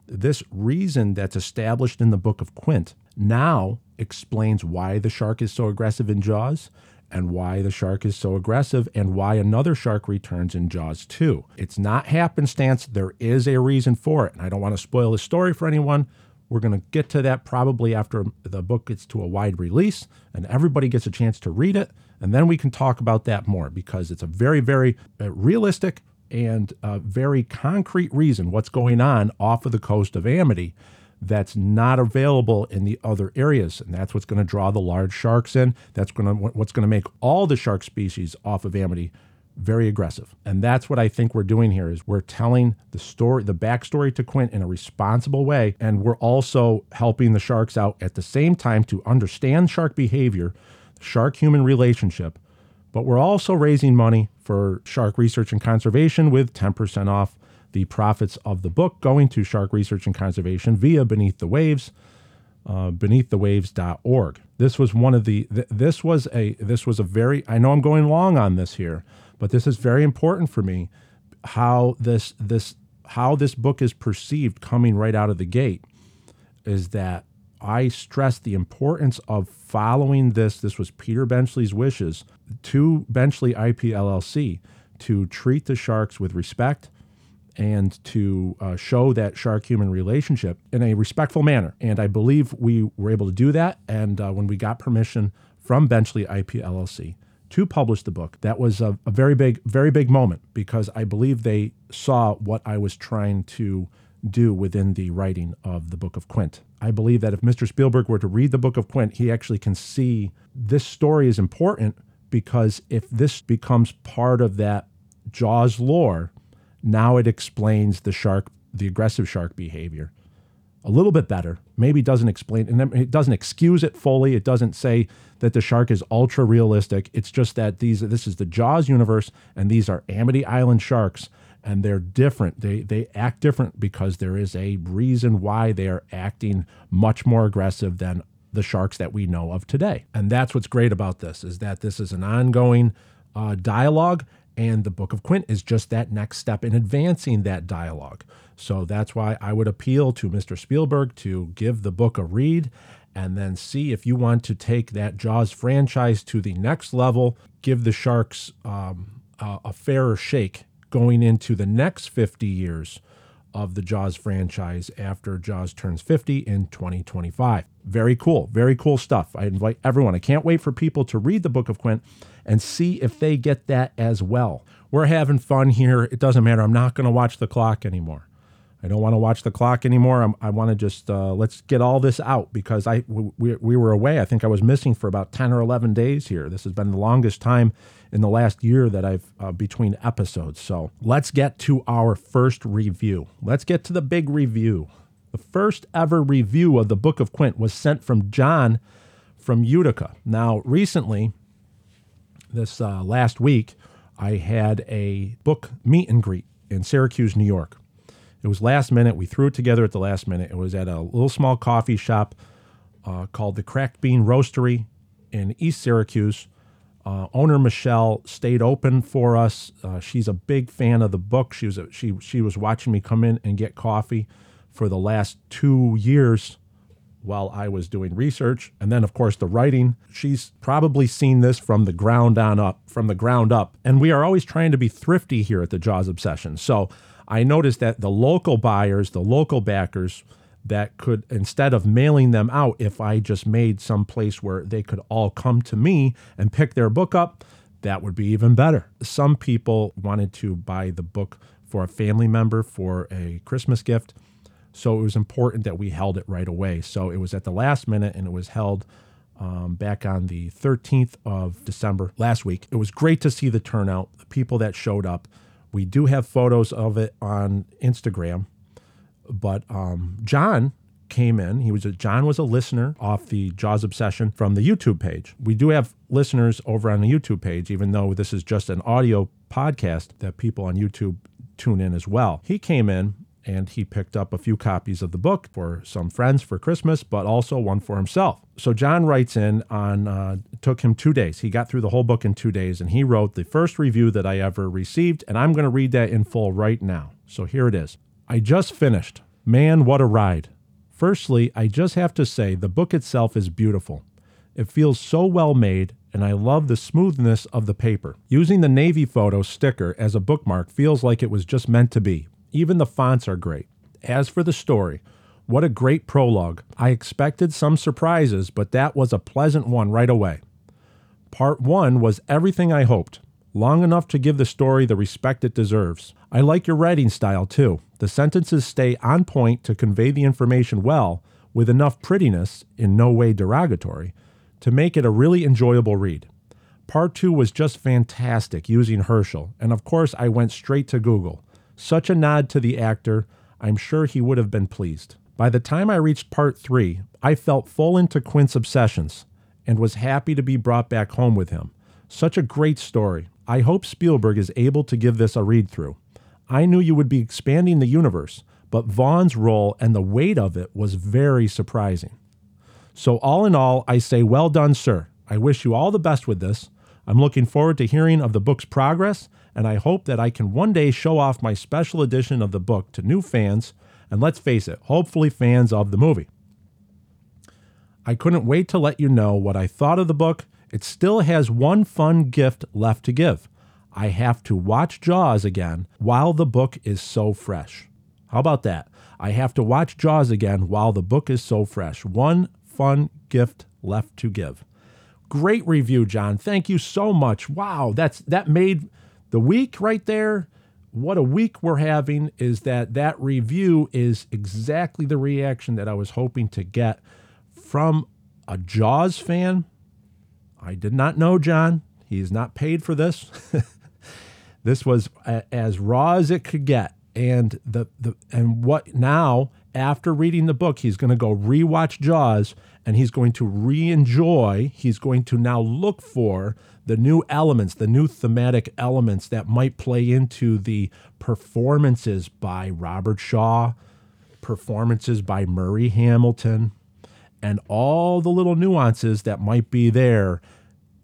this reason that's established in the Book of Quint now explains why the shark is so aggressive in Jaws, and why the shark is so aggressive, and why another shark returns in Jaws two. It's not happenstance. There is a reason for it. And I don't want to spoil the story for anyone. We're going to get to that probably after the book gets to a wide release and everybody gets a chance to read it. And then we can talk about that more, because it's a very, very realistic and a very concrete reason what's going on off of the coast of Amity that's not available in the other areas. And that's what's going to draw the large sharks in. That's going to, what's going to make all the shark species off of Amity very aggressive. And that's what I think we're doing here, is we're telling the story, the backstory to Quint in a responsible way. And we're also helping the sharks out at the same time to understand shark behavior, shark-human relationship. But we're also raising money for shark research and conservation, with ten percent off the profits of the book going to shark research and conservation via Beneath the Waves, uh, beneath the waves dot org. This was one of the, th- this was a, this was a very, I know I'm going long on this here, but this is very important for me, how this, this, how this book is perceived coming right out of the gate, is that I stress the importance of following this. This was Peter Benchley's wishes to Benchley I P L L C to treat the sharks with respect, and to uh, show that shark-human relationship in a respectful manner. And I believe we were able to do that. And uh, when we got permission from Benchley I P L L C to publish the book. That was a, a very big, very big moment, because I believe they saw what I was trying to do within the writing of the Book of Quint. I believe that if Mister Spielberg were to read the Book of Quint, he actually can see this story is important, because if this becomes part of that Jaws lore, now it explains the shark, the aggressive shark behavior a little bit better. Maybe doesn't explain, and it doesn't excuse it fully. It doesn't say that the shark is ultra realistic. It's just that these, this is the Jaws universe, and these are Amity Island sharks, and they're different. They they act different because there is a reason why they are acting much more aggressive than the sharks that we know of today. And that's what's great about this, is that this is an ongoing uh, dialogue, and the Book of Quint is just that next step in advancing that dialogue. So that's why I would appeal to Mister Spielberg to give the book a read, and then see if you want to take that Jaws franchise to the next level, give the sharks um, a, a fairer shake going into the next fifty years of the Jaws franchise after Jaws turns fifty in twenty twenty-five. Very cool, very cool stuff. I invite everyone. I can't wait for people to read the Book of Quint and see if they get that as well. We're having fun here. It doesn't matter. I'm not going to watch the clock anymore. I don't want to watch the clock anymore. I'm, I want to just, uh, let's get all this out, because I we, we were away. I think I was missing for about ten or eleven days here. This has been the longest time in the last year that I've uh, between episodes. So let's get to our first review. Let's get to the big review. The first ever review of the Book of Quint was sent from John from Utica. Now, recently, this uh, last week, I had a book meet and greet in Syracuse, New York. It was last minute. We threw it together at the last minute. It was at a little small coffee shop uh, called the Cracked Bean Roastery in East Syracuse. Uh, owner Michelle stayed open for us. Uh, she's a big fan of the book. She was a, she she was watching me come in and get coffee for the last two years while I was doing research, and then of course the writing. She's probably seen this from the ground on up, from the ground up. And we are always trying to be thrifty here at the Jaws Obsession. So I noticed that the local buyers, the local backers, that could, instead of mailing them out, if I just made some place where they could all come to me and pick their book up, that would be even better. Some people wanted to buy the book for a family member for a Christmas gift, so it was important that we held it right away. So it was at the last minute, and it was held Um, back on the thirteenth of December, last week. It was great to see the turnout, the people that showed up. We do have photos of it on Instagram, but um, John came in. He was a, John was a listener off the Jaws Obsession from the YouTube page. We do have listeners over on the YouTube page, even though this is just an audio podcast, that people on YouTube tune in as well. He came in, and he picked up a few copies of the book for some friends for Christmas, but also one for himself. So John writes in on, uh, it took him two days. He got through the whole book in two days, and he wrote the first review that I ever received, and I'm going to read that in full right now. So here it is. I just finished. Man, what a ride. Firstly, I just have to say the book itself is beautiful. It feels so well made, and I love the smoothness of the paper. Using the Navy photo sticker as a bookmark feels like it was just meant to be. Even the fonts are great. As for the story, what a great prologue. I expected some surprises, but that was a pleasant one right away. Part one was everything I hoped, long enough to give the story the respect it deserves. I like your writing style, too. The sentences stay on point to convey the information well, with enough prettiness, in no way derogatory, to make it a really enjoyable read. Part two was just fantastic, using Herschel, and of course I went straight to Google. Such a nod to the actor, I'm sure he would have been pleased. By the time I reached part three, I felt full into Quint's obsessions and was happy to be brought back home with him. Such a great story. I hope Spielberg is able to give this a read-through. I knew you would be expanding the universe, but Vaughn's role and the weight of it was very surprising. So all in all, I say well done, sir. I wish you all the best with this. I'm looking forward to hearing of the book's progress, and I hope that I can one day show off my special edition of the book to new fans, and let's face it, hopefully fans of the movie. I couldn't wait to let you know what I thought of the book. It still has one fun gift left to give. I have to watch Jaws again while the book is so fresh. How about that? I have to watch Jaws again while the book is so fresh. One fun gift left to give. Great review, John. Thank you so much. Wow, that's that made the week right there. What a week we're having is that that review is exactly the reaction that I was hoping to get from a Jaws fan. I did not know, John. He is not paid for this. This was a, as raw as it could get. And the, the and what now, after reading the book, he's going to go rewatch Jaws, and he's going to re-enjoy, he's going to now look for the new elements, the new thematic elements that might play into the performances by Robert Shaw, performances by Murray Hamilton, and all the little nuances that might be there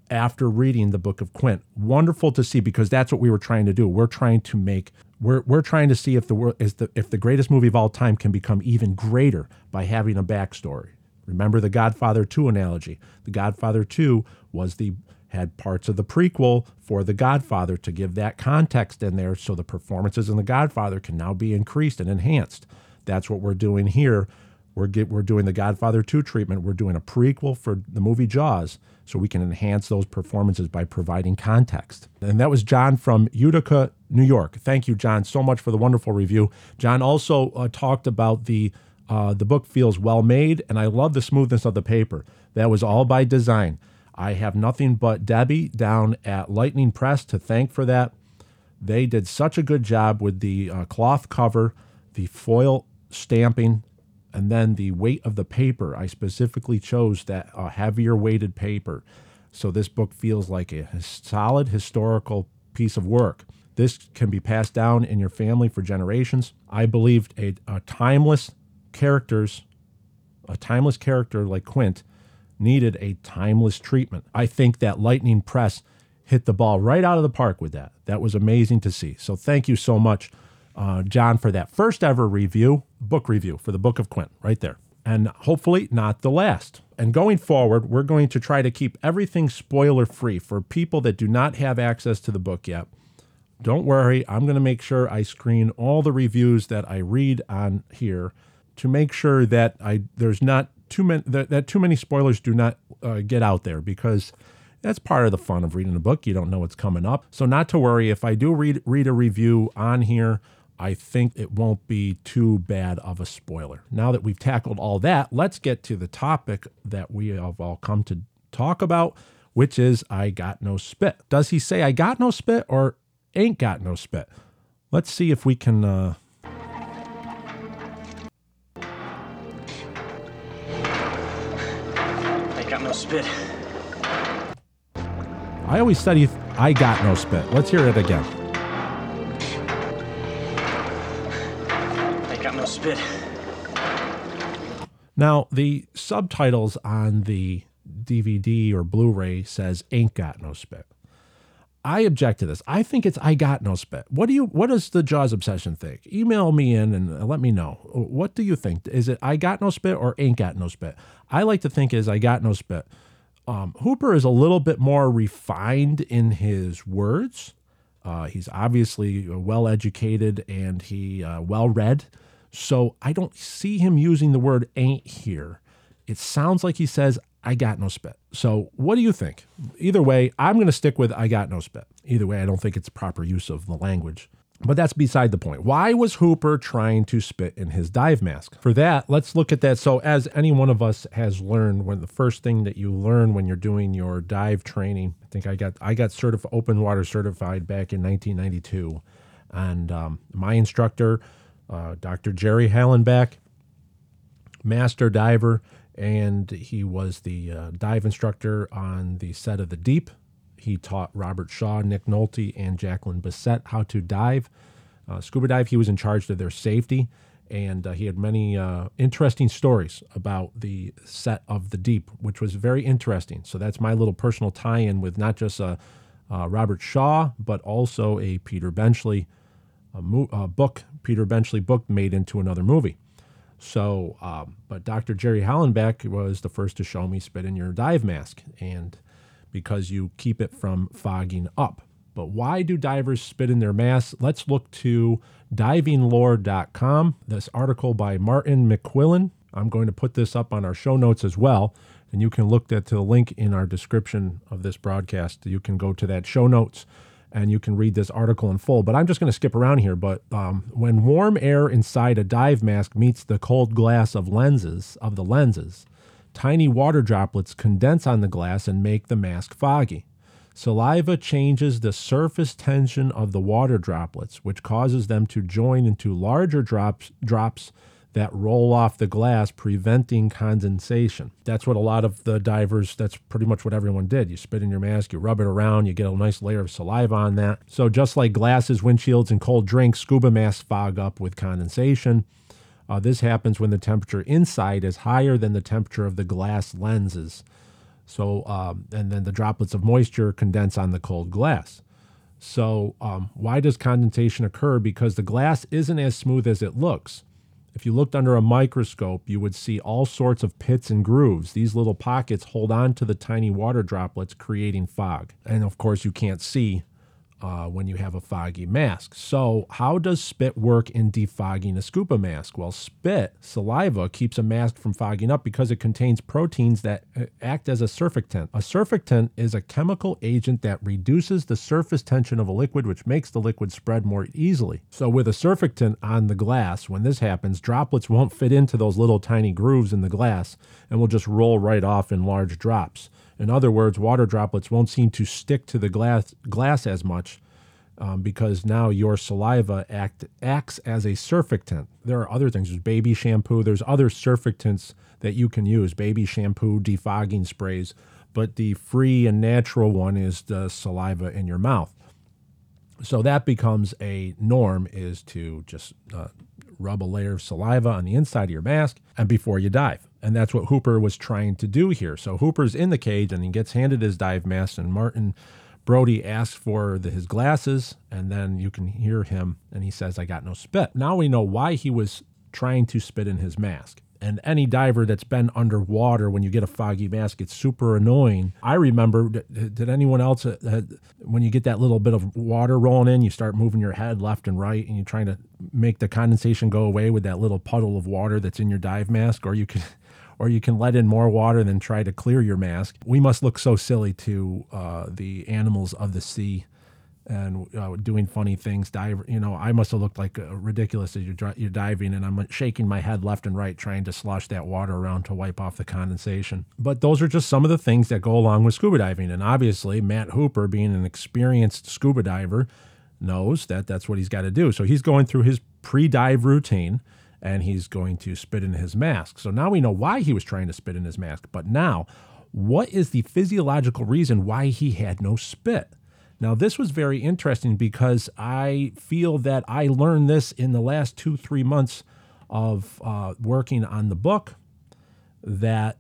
after reading the Book of Quint. Wonderful to see, because that's what we were trying to do. We're trying to make... We're we're trying to see if the world is the if the greatest movie of all time can become even greater by having a backstory. Remember the Godfather two analogy. The Godfather two was the had parts of the prequel for The Godfather to give that context in there, so the performances in The Godfather can now be increased and enhanced. That's what we're doing here. We're get, we're doing the Godfather two treatment. We're doing a prequel for the movie Jaws, so we can enhance those performances by providing context. And that was John from Utica, New York. Thank you, John, so much for the wonderful review. John also uh, talked about the uh, the book feels well-made, and I love the smoothness of the paper. That was all by design. I have nothing but Debbie down at Lightning Press to thank for that. They did such a good job with the uh, cloth cover, the foil stamping, and then the weight of the paper. I specifically chose that uh, heavier weighted paper. So this book feels like a solid historical piece of work. This can be passed down in your family for generations. I believed a, a timeless characters, a timeless character like Quint needed a timeless treatment. I think that Lightning Press hit the ball right out of the park with that. That was amazing to see. So thank you so much, Uh, John, for that first ever review, book review for the Book of Quint, right there. And hopefully not the last. And going forward, we're going to try to keep everything spoiler-free for people that do not have access to the book yet. Don't worry, I'm going to make sure I screen all the reviews that I read on here to make sure that I there's not too many that, that too many spoilers do not uh, get out there, because that's part of the fun of reading a book. You don't know what's coming up. So not to worry, if I do read read a review on here, I think it won't be too bad of a spoiler. Now that we've tackled all that, let's get to the topic that we have all come to talk about, which is I got no spit. Does he say I got no spit or ain't got no spit? Let's see if we can... Uh... I got no spit. I always study I got no spit. Let's hear it again. Spit. Now, the subtitles on the D V D or Blu-ray says ain't got no spit. I object to this. I think it's I got no spit. What do you what does the Jaws Obsession think? Email me in and let me know. What do you think? Is it I got no spit or ain't got no spit? I like to think is I got no spit. Um, Hooper is a little bit more refined in his words. Uh, he's obviously well-educated and he uh, well-read. So I don't see him using the word ain't here. It sounds like he says, I got no spit. So what do you think? Either way, I'm going to stick with I got no spit. Either way, I don't think it's proper use of the language. But that's beside the point. Why was Hooper trying to spit in his dive mask? For that, let's look at that. So as any one of us has learned, when the first thing that you learn when you're doing your dive training, I think I got I got certif- open water certified back in nineteen ninety-two. And um, my instructor... Uh, Doctor Jerry Hallenbach, master diver, and he was the uh, dive instructor on the set of The Deep. He taught Robert Shaw, Nick Nolte, and Jacqueline Bisset how to dive, uh, scuba dive. He was in charge of their safety, and uh, he had many uh, interesting stories about the set of The Deep, which was very interesting. So that's my little personal tie-in with not just uh, uh, Robert Shaw, but also a Peter Benchley A, mo- a book, Peter Benchley book made into another movie. So, um, but Doctor Jerry Hallenbach was the first to show me spit in your dive mask, and because you keep it from fogging up. But why do divers spit in their masks? Let's look to diving lore dot com, this article by Martin McQuillan. I'm going to put this up on our show notes as well. and you can look that to the link in our description of this broadcast. You can go to that show notes and you can read this article in full. But I'm just going to skip around here. But um, when warm air inside a dive mask meets the cold glass of lenses of the lenses, tiny water droplets condense on the glass and make the mask foggy. Saliva changes the surface tension of the water droplets, which causes them to join into larger drops drops that roll off the glass, preventing condensation. That's what a lot of the divers, that's pretty much what everyone did. You spit in your mask, you rub it around, you get a nice layer of saliva on that. So just like glasses, windshields, and cold drinks, scuba masks fog up with condensation. Uh, this happens when the temperature inside is higher than the temperature of the glass lenses. So, um, and then the droplets of moisture condense on the cold glass. So um, why does condensation occur? Because the glass isn't as smooth as it looks. If you looked under a microscope, you would see all sorts of pits and grooves. These little pockets hold on to the tiny water droplets, creating fog. And of course, you can't see uh, when you have a foggy mask. So how does spit work in defogging a scuba mask? Well, spit, saliva, keeps a mask from fogging up because it contains proteins that act as a surfactant. A surfactant is a chemical agent that reduces the surface tension of a liquid, which makes the liquid spread more easily. So with a surfactant on the glass, when this happens, droplets won't fit into those little tiny grooves in the glass and will just roll right off in large drops. In other words, water droplets won't seem to stick to the glass, glass as much um, because now your saliva act, acts as a surfactant. There are other things. There's baby shampoo. There's other surfactants that you can use, baby shampoo, defogging sprays. But the free and natural one is the saliva in your mouth. So that becomes a norm, is to just uh, rub a layer of saliva on the inside of your mask and before you dive. And that's what Hooper was trying to do here. So Hooper's in the cage and he gets handed his dive mask, and Martin Brody asks for the, his glasses, and then you can hear him and he says, "I got no spit." Now we know why he was trying to spit in his mask. And any diver that's been underwater, when you get a foggy mask, it's super annoying. I remember, did anyone else, when you get that little bit of water rolling in, you start moving your head left and right, and you're trying to make the condensation go away with that little puddle of water that's in your dive mask, or you can... or you can let in more water and then try to clear your mask. We must look so silly to uh, the animals of the sea and uh, doing funny things. Dive, you know, I must have looked like uh, ridiculous as you're, you're diving, and I'm shaking my head left and right trying to slosh that water around to wipe off the condensation. But those are just some of the things that go along with scuba diving. And obviously, Matt Hooper, being an experienced scuba diver, knows that that's what he's got to do. So he's going through his pre-dive routine, and he's going to spit in his mask. So now we know why he was trying to spit in his mask. But now, what is the physiological reason why he had no spit? Now, this was very interesting because I feel that I learned this in the last two, three months of uh, working on the book, that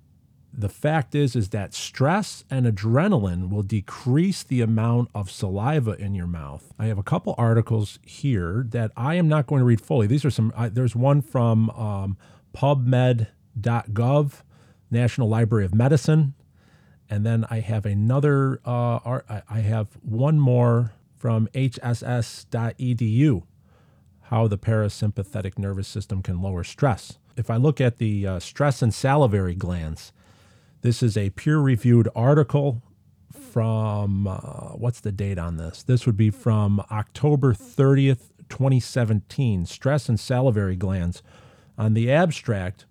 the fact is, is that stress and adrenaline will decrease the amount of saliva in your mouth. I have a couple articles here that I am not going to read fully. These are some, uh, there's one from um, pub med dot gov, National Library of Medicine. And then I have another, uh, art, I have one more from H S S dot E D U, how the parasympathetic nervous system can lower stress. If I look at the uh, stress and salivary glands, this is a peer-reviewed article from, uh, what's the date on this? This would be from October thirtieth, twenty seventeen, Stress and Salivary Glands. On the abstract,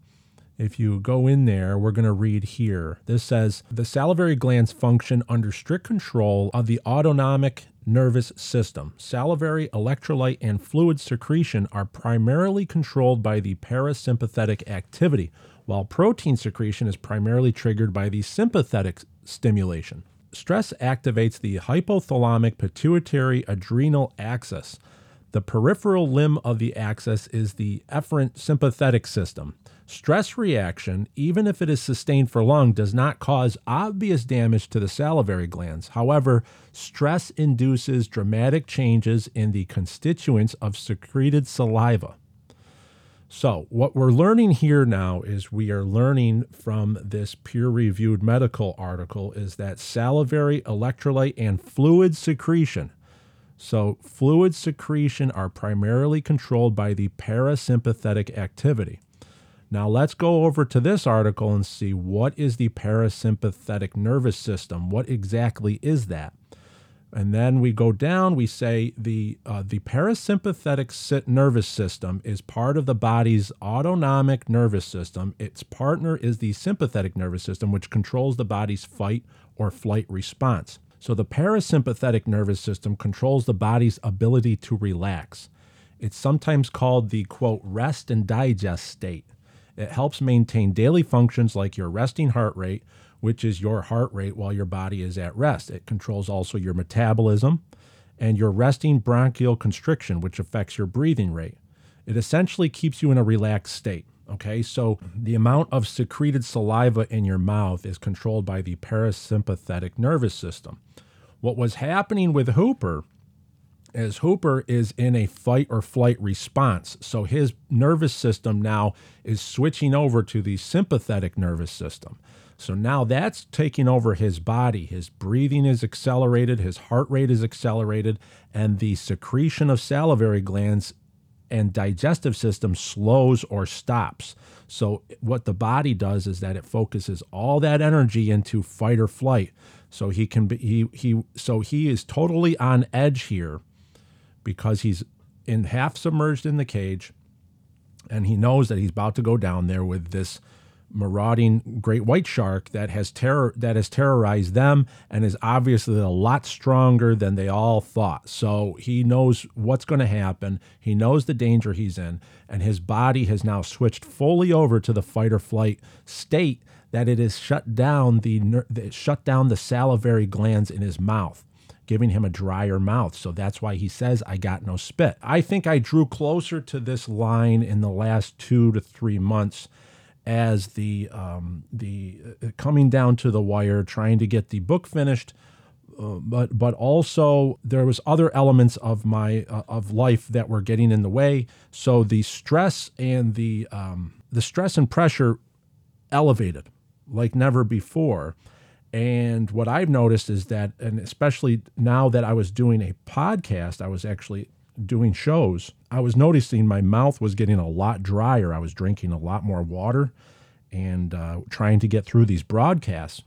if you go in there, we're going to read here. This says, the salivary glands function under strict control of the autonomic nervous system. Salivary, electrolyte, and fluid secretion are primarily controlled by the parasympathetic activity, while protein secretion is primarily triggered by the sympathetic stimulation. Stress activates the hypothalamic pituitary adrenal axis. The peripheral limb of the axis is the efferent sympathetic system. Stress reaction, even if it is sustained for long, does not cause obvious damage to the salivary glands. However, stress induces dramatic changes in the constituents of secreted saliva. So what we're learning here now is we are learning from this peer-reviewed medical article is that salivary, electrolyte, and fluid secretion. So fluid secretion are primarily controlled by the parasympathetic activity. Now let's go over to this article and see what is the parasympathetic nervous system. What exactly is that? And then we go down, we say the uh, the parasympathetic nervous system is part of the body's autonomic nervous system. Its partner is the sympathetic nervous system, which controls the body's fight or flight response. So the parasympathetic nervous system controls the body's ability to relax. It's sometimes called the, quote, rest and digest state. It helps maintain daily functions like your resting heart rate, which is your heart rate while your body is at rest. It controls also your metabolism and your resting bronchial constriction, which affects your breathing rate. It essentially keeps you in a relaxed state, okay? So the amount of secreted saliva in your mouth is controlled by the parasympathetic nervous system. What was happening with Hooper is Hooper is in a fight or flight response. So his nervous system now is switching over to the sympathetic nervous system. So now that's taking over his body. His breathing is accelerated, his heart rate is accelerated, and the secretion of salivary glands and digestive system slows or stops. So what the body does is that it focuses all that energy into fight or flight. So he can be he he so he is totally on edge here because he's in half submerged in the cage, and he knows that he's about to go down there with this marauding great white shark that has terror that has terrorized them and is obviously a lot stronger than they all thought. So he knows what's going to happen. He knows the danger he's in, and his body has now switched fully over to the fight or flight state that it has shut down the shut down the salivary glands in his mouth, giving him a drier mouth. So that's why he says, I got no spit. I think I drew closer to this line in the last two to three months as the um, the uh, coming down to the wire, trying to get the book finished, uh, but but also there was other elements of my uh, of life that were getting in the way. So the stress and the um, the stress and pressure elevated like never before. And what I've noticed is that, and especially now that I was doing a podcast, I was actually doing shows, I was noticing my mouth was getting a lot drier. I was drinking a lot more water and uh, trying to get through these broadcasts.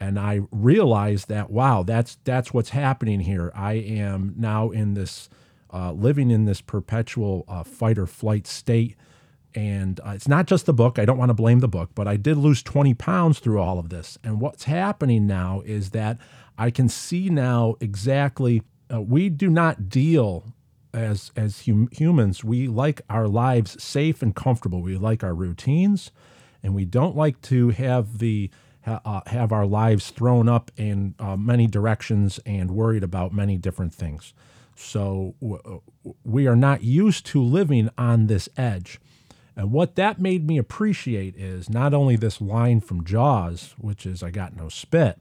And I realized that, wow, that's that's what's happening here. I am now in this, uh, living in this perpetual uh, fight or flight state. And uh, it's not just the book. I don't want to blame the book, but I did lose twenty pounds through all of this. And what's happening now is that I can see now exactly, uh, we do not deal As as hum, humans, we like our lives safe and comfortable. We like our routines, and we don't like to have the uh, have our lives thrown up in uh, many directions and worried about many different things. So w- we are not used to living on this edge. And what that made me appreciate is not only this line from Jaws, which is "I got no spit,"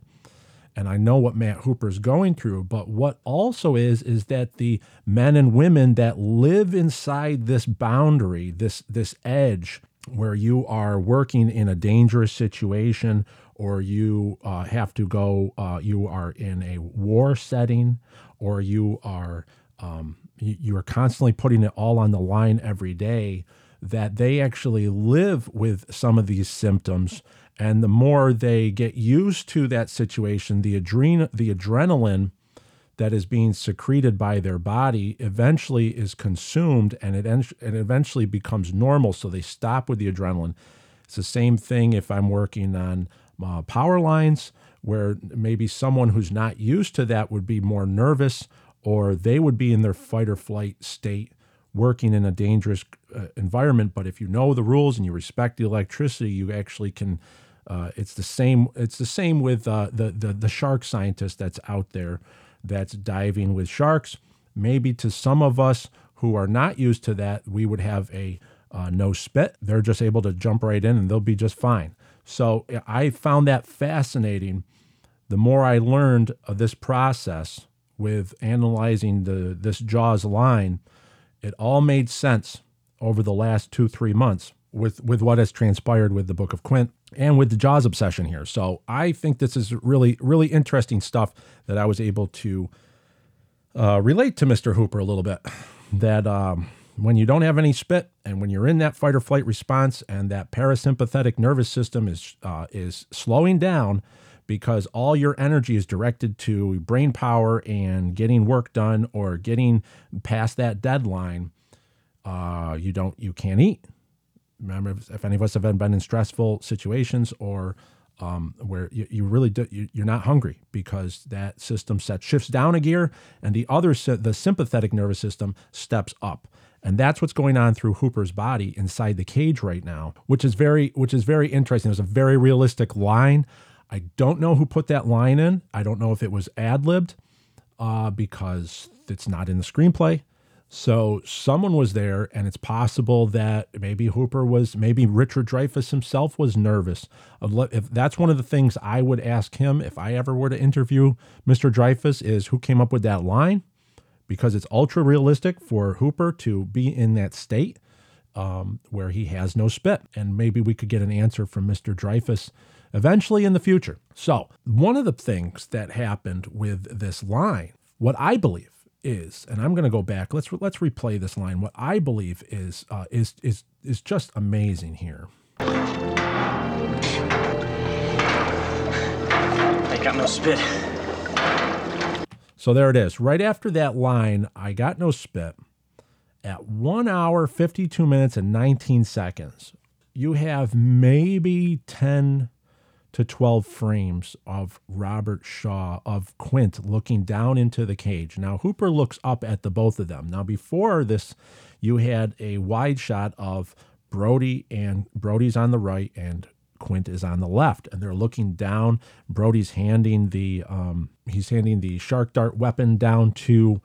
and I know what Matt Hooper's going through, but what also is, is that the men and women that live inside this boundary, this, this edge where you are working in a dangerous situation, or you uh, have to go, uh, you are in a war setting, or you are, um, you, you are constantly putting it all on the line every day, that they actually live with some of these symptoms. And the more they get used to that situation, the adren- the adrenaline that is being secreted by their body eventually is consumed, and it, en- it eventually becomes normal. So they stop with the adrenaline. It's the same thing if I'm working on uh, power lines, where maybe someone who's not used to that would be more nervous, or they would be in their fight or flight state working in a dangerous uh, environment. But if you know the rules and you respect the electricity, you actually can. Uh, it's the same. It's the same with uh, the the the shark scientist that's out there, that's diving with sharks. Maybe to some of us who are not used to that, we would have a uh, no spit. They're just able to jump right in and they'll be just fine. So I found that fascinating. The more I learned of this process with analyzing the this Jaws line, it all made sense over the last two, three months with, with what has transpired with the Book of Quint and with the Jaws obsession here. So I think this is really, really interesting stuff that I was able to uh, relate to Mister Hooper a little bit, that um, when you don't have any spit and when you're in that fight or flight response and that parasympathetic nervous system is uh, is slowing down because all your energy is directed to brain power and getting work done or getting past that deadline, uh, you don't you can't eat. Remember, if any of us have been in stressful situations or um, where you, you really do, you, you're not hungry because that system set shifts down a gear and the other the sympathetic nervous system steps up. And that's what's going on through Hooper's body inside the cage right now, which is very which is very interesting. There's a very realistic line. I don't know who put that line in. I don't know if it was ad-libbed uh, because it's not in the screenplay. So someone was there, and it's possible that maybe Hooper was, maybe Richard Dreyfuss himself was nervous. If that's one of the things I would ask him if I ever were to interview Mister Dreyfuss is who came up with that line, because it's ultra realistic for Hooper to be in that state um, where he has no spit. And maybe we could get an answer from Mister Dreyfuss eventually in the future. So one of the things that happened with this line, what I believe, is, and I'm going to go back. Let's let's replay this line. What I believe is uh, is is is just amazing here. I got no spit. So there it is. Right after that line, I got no spit. At one hour, fifty-two minutes and nineteen seconds, you have maybe ten. To twelve frames of Robert Shaw, of Quint, looking down into the cage. Now, Hooper looks up at the both of them. Now, before this, you had a wide shot of Brody, and Brody's on the right, and Quint is on the left, and they're looking down. Brody's handing the um, he's handing the shark dart weapon down to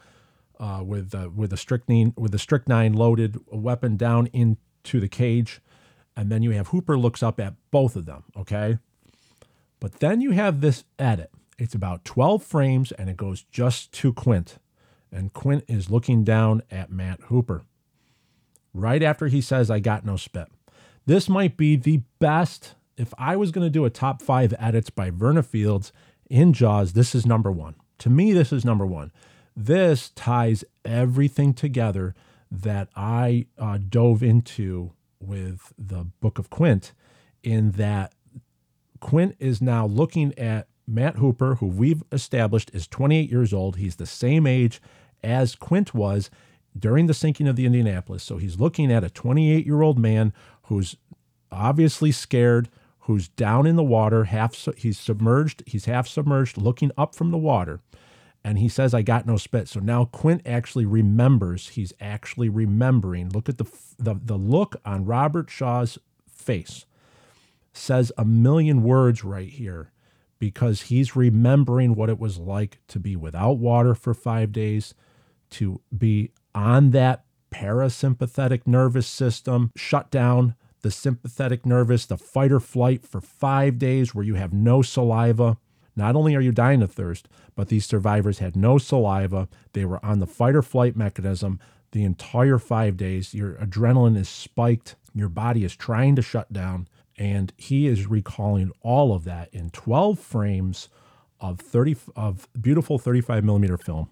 uh, with uh, with a strychnine with a strychnine loaded weapon down into the cage, and then you have Hooper looks up at both of them. Okay. But then you have this edit. It's about twelve frames, and it goes just to Quint. And Quint is looking down at Matt Hooper right after he says, I got no spit. This might be the best. If I was going to do a top five edits by Verna Fields in Jaws, this is number one. To me, this is number one. This ties everything together that I uh, dove into with the Book of Quint, in that Quint is now looking at Matt Hooper, who we've established is twenty-eight years old. He's the same age as Quint was during the sinking of the Indianapolis. So he's looking at a twenty-eight-year-old man who's obviously scared, who's down in the water, half su- he's submerged, he's half submerged, looking up from the water. And he says, I got no spit. So now Quint actually remembers. He's actually remembering. Look at the the, the look on Robert Shaw's face. Says a million words right here, because he's remembering what it was like to be without water for five days, to be on that parasympathetic nervous system, shut down the sympathetic nervous, the fight or flight for five days where you have no saliva. Not only are you dying of thirst, but these survivors had no saliva. They were on the fight or flight mechanism the entire five days. Your adrenaline is spiked. Your body is trying to shut down. And he is recalling all of that in twelve frames of thirty of beautiful thirty-five millimeter film.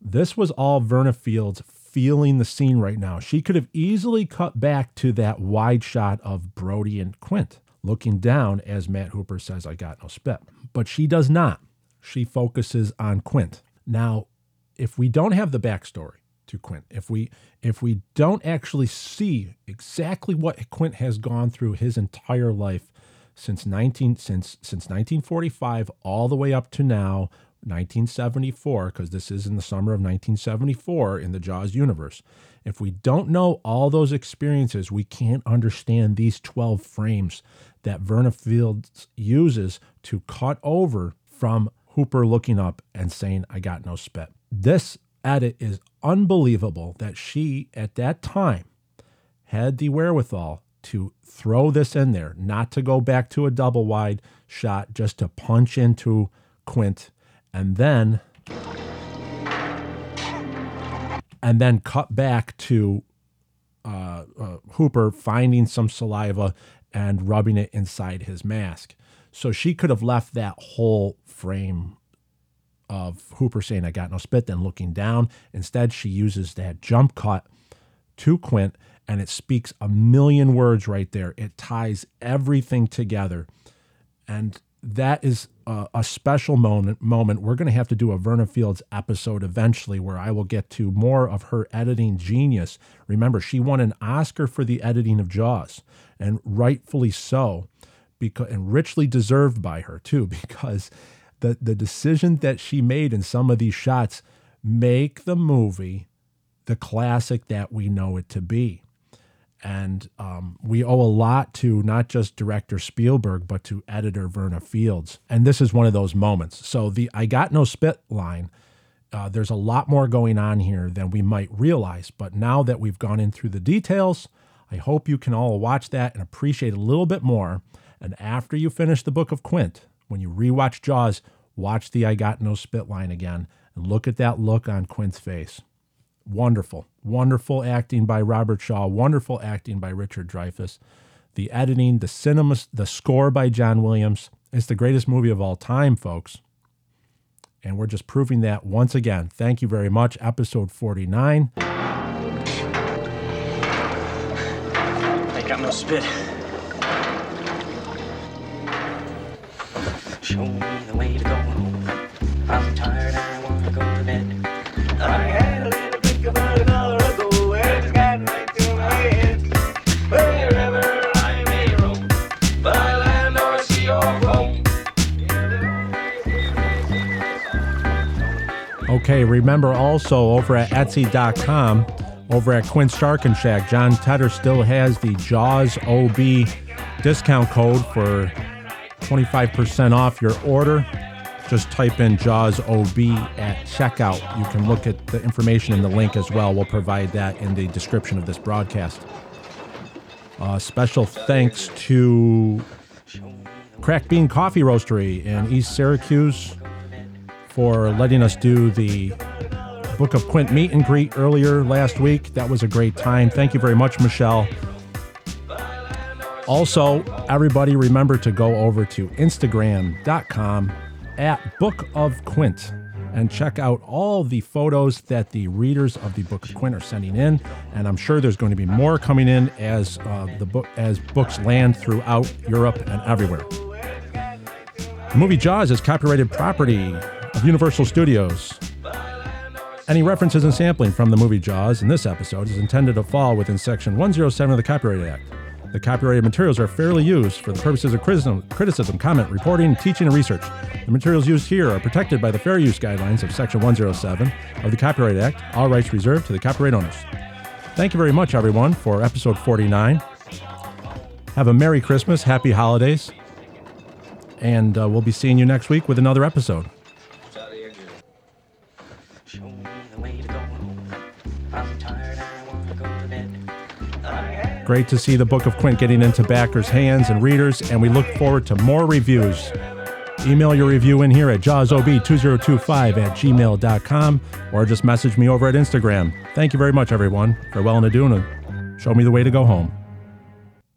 This was all Verna Fields feeling the scene right now. She could have easily cut back to that wide shot of Brody and Quint looking down as Matt Hooper says, I got no spit. But she does not. She focuses on Quint. Now, if we don't have the backstory to Quint, if we if we don't actually see exactly what Quint has gone through his entire life since nineteen since since nineteen forty-five all the way up to now nineteen seventy-four, because this is in the summer of nineteen seventy-four in the Jaws universe. If we don't know all those experiences, we can't understand these twelve frames that Verna Fields uses to cut over from Hooper looking up and saying, I got no spit. This edit is unbelievable that she, at that time, had the wherewithal to throw this in there, not to go back to a double wide shot, just to punch into Quint and then and then cut back to uh, uh, Hooper finding some saliva and rubbing it inside his mask. So she could have left that whole frame of Hooper saying, "I got no spit," then looking down. Instead, she uses that jump cut to Quint, and it speaks a million words right there. It ties everything together. And that is a, a special moment. moment. We're going to have to do a Verna Fields episode eventually where I will get to more of her editing genius. Remember, she won an Oscar for the editing of Jaws, and rightfully so, because and richly deserved by her too, because the, the decision that she made in some of these shots make the movie the classic that we know it to be. And um, we owe a lot to not just director Spielberg, but to editor Verna Fields. And this is one of those moments. So the "I got no spit" line, uh, there's a lot more going on here than we might realize. But now that we've gone in through the details, I hope you can all watch that and appreciate a little bit more. And after you finish the Book of Quint, when you rewatch Jaws, watch the "I got no spit" line again and look at that look on Quint's face. Wonderful, wonderful acting by Robert Shaw, wonderful acting by Richard Dreyfuss. The editing, the cinema, the score by John Williams. It's the greatest movie of all time, folks. And we're just proving that once again. Thank you very much. Episode forty-nine. I got no spit. Show me the way to go home. I'm tired, I want to go to bed. I had a little think about an hour ago, and it's gotten right through my head. Wherever I may roam, by land or sea or home. Okay, remember also over at Etsy dot com, over at Quint Shark and Shack, John Tedder still has the Jaws O B discount code for twenty-five percent off your order. Just type in Jaws O B at checkout. You can look at the information in the link as well. We'll provide that in the description of this broadcast. Uh, special thanks to Crack Bean Coffee Roastery in East Syracuse for letting us do the Book of Quint meet and greet earlier last week. That was a great time. Thank you very much, Michelle. Also, everybody remember to go over to Instagram dot com at Book of Quint and check out all the photos that the readers of the Book of Quint are sending in. And I'm sure there's going to be more coming in as uh, the book as books land throughout Europe and everywhere. The movie Jaws is copyrighted property of Universal Studios. Any references and sampling from the movie Jaws in this episode is intended to fall within Section one oh seven of the Copyright Act. The copyrighted materials are fairly used for the purposes of criticism, comment, reporting, teaching, and research. The materials used here are protected by the Fair Use Guidelines of Section one oh seven of the Copyright Act, all rights reserved to the copyright owners. Thank you very much, everyone, for episode forty-nine. Have a Merry Christmas, Happy Holidays, and uh, we'll be seeing you next week with another episode. Great to see the Book of Quint getting into backers' hands and readers, and we look forward to more reviews. Email your review in here at jaws o b two zero two five at gmail dot com or just message me over at Instagram. Thank you very much, everyone. Farewell and adieu, and show me the way to go home.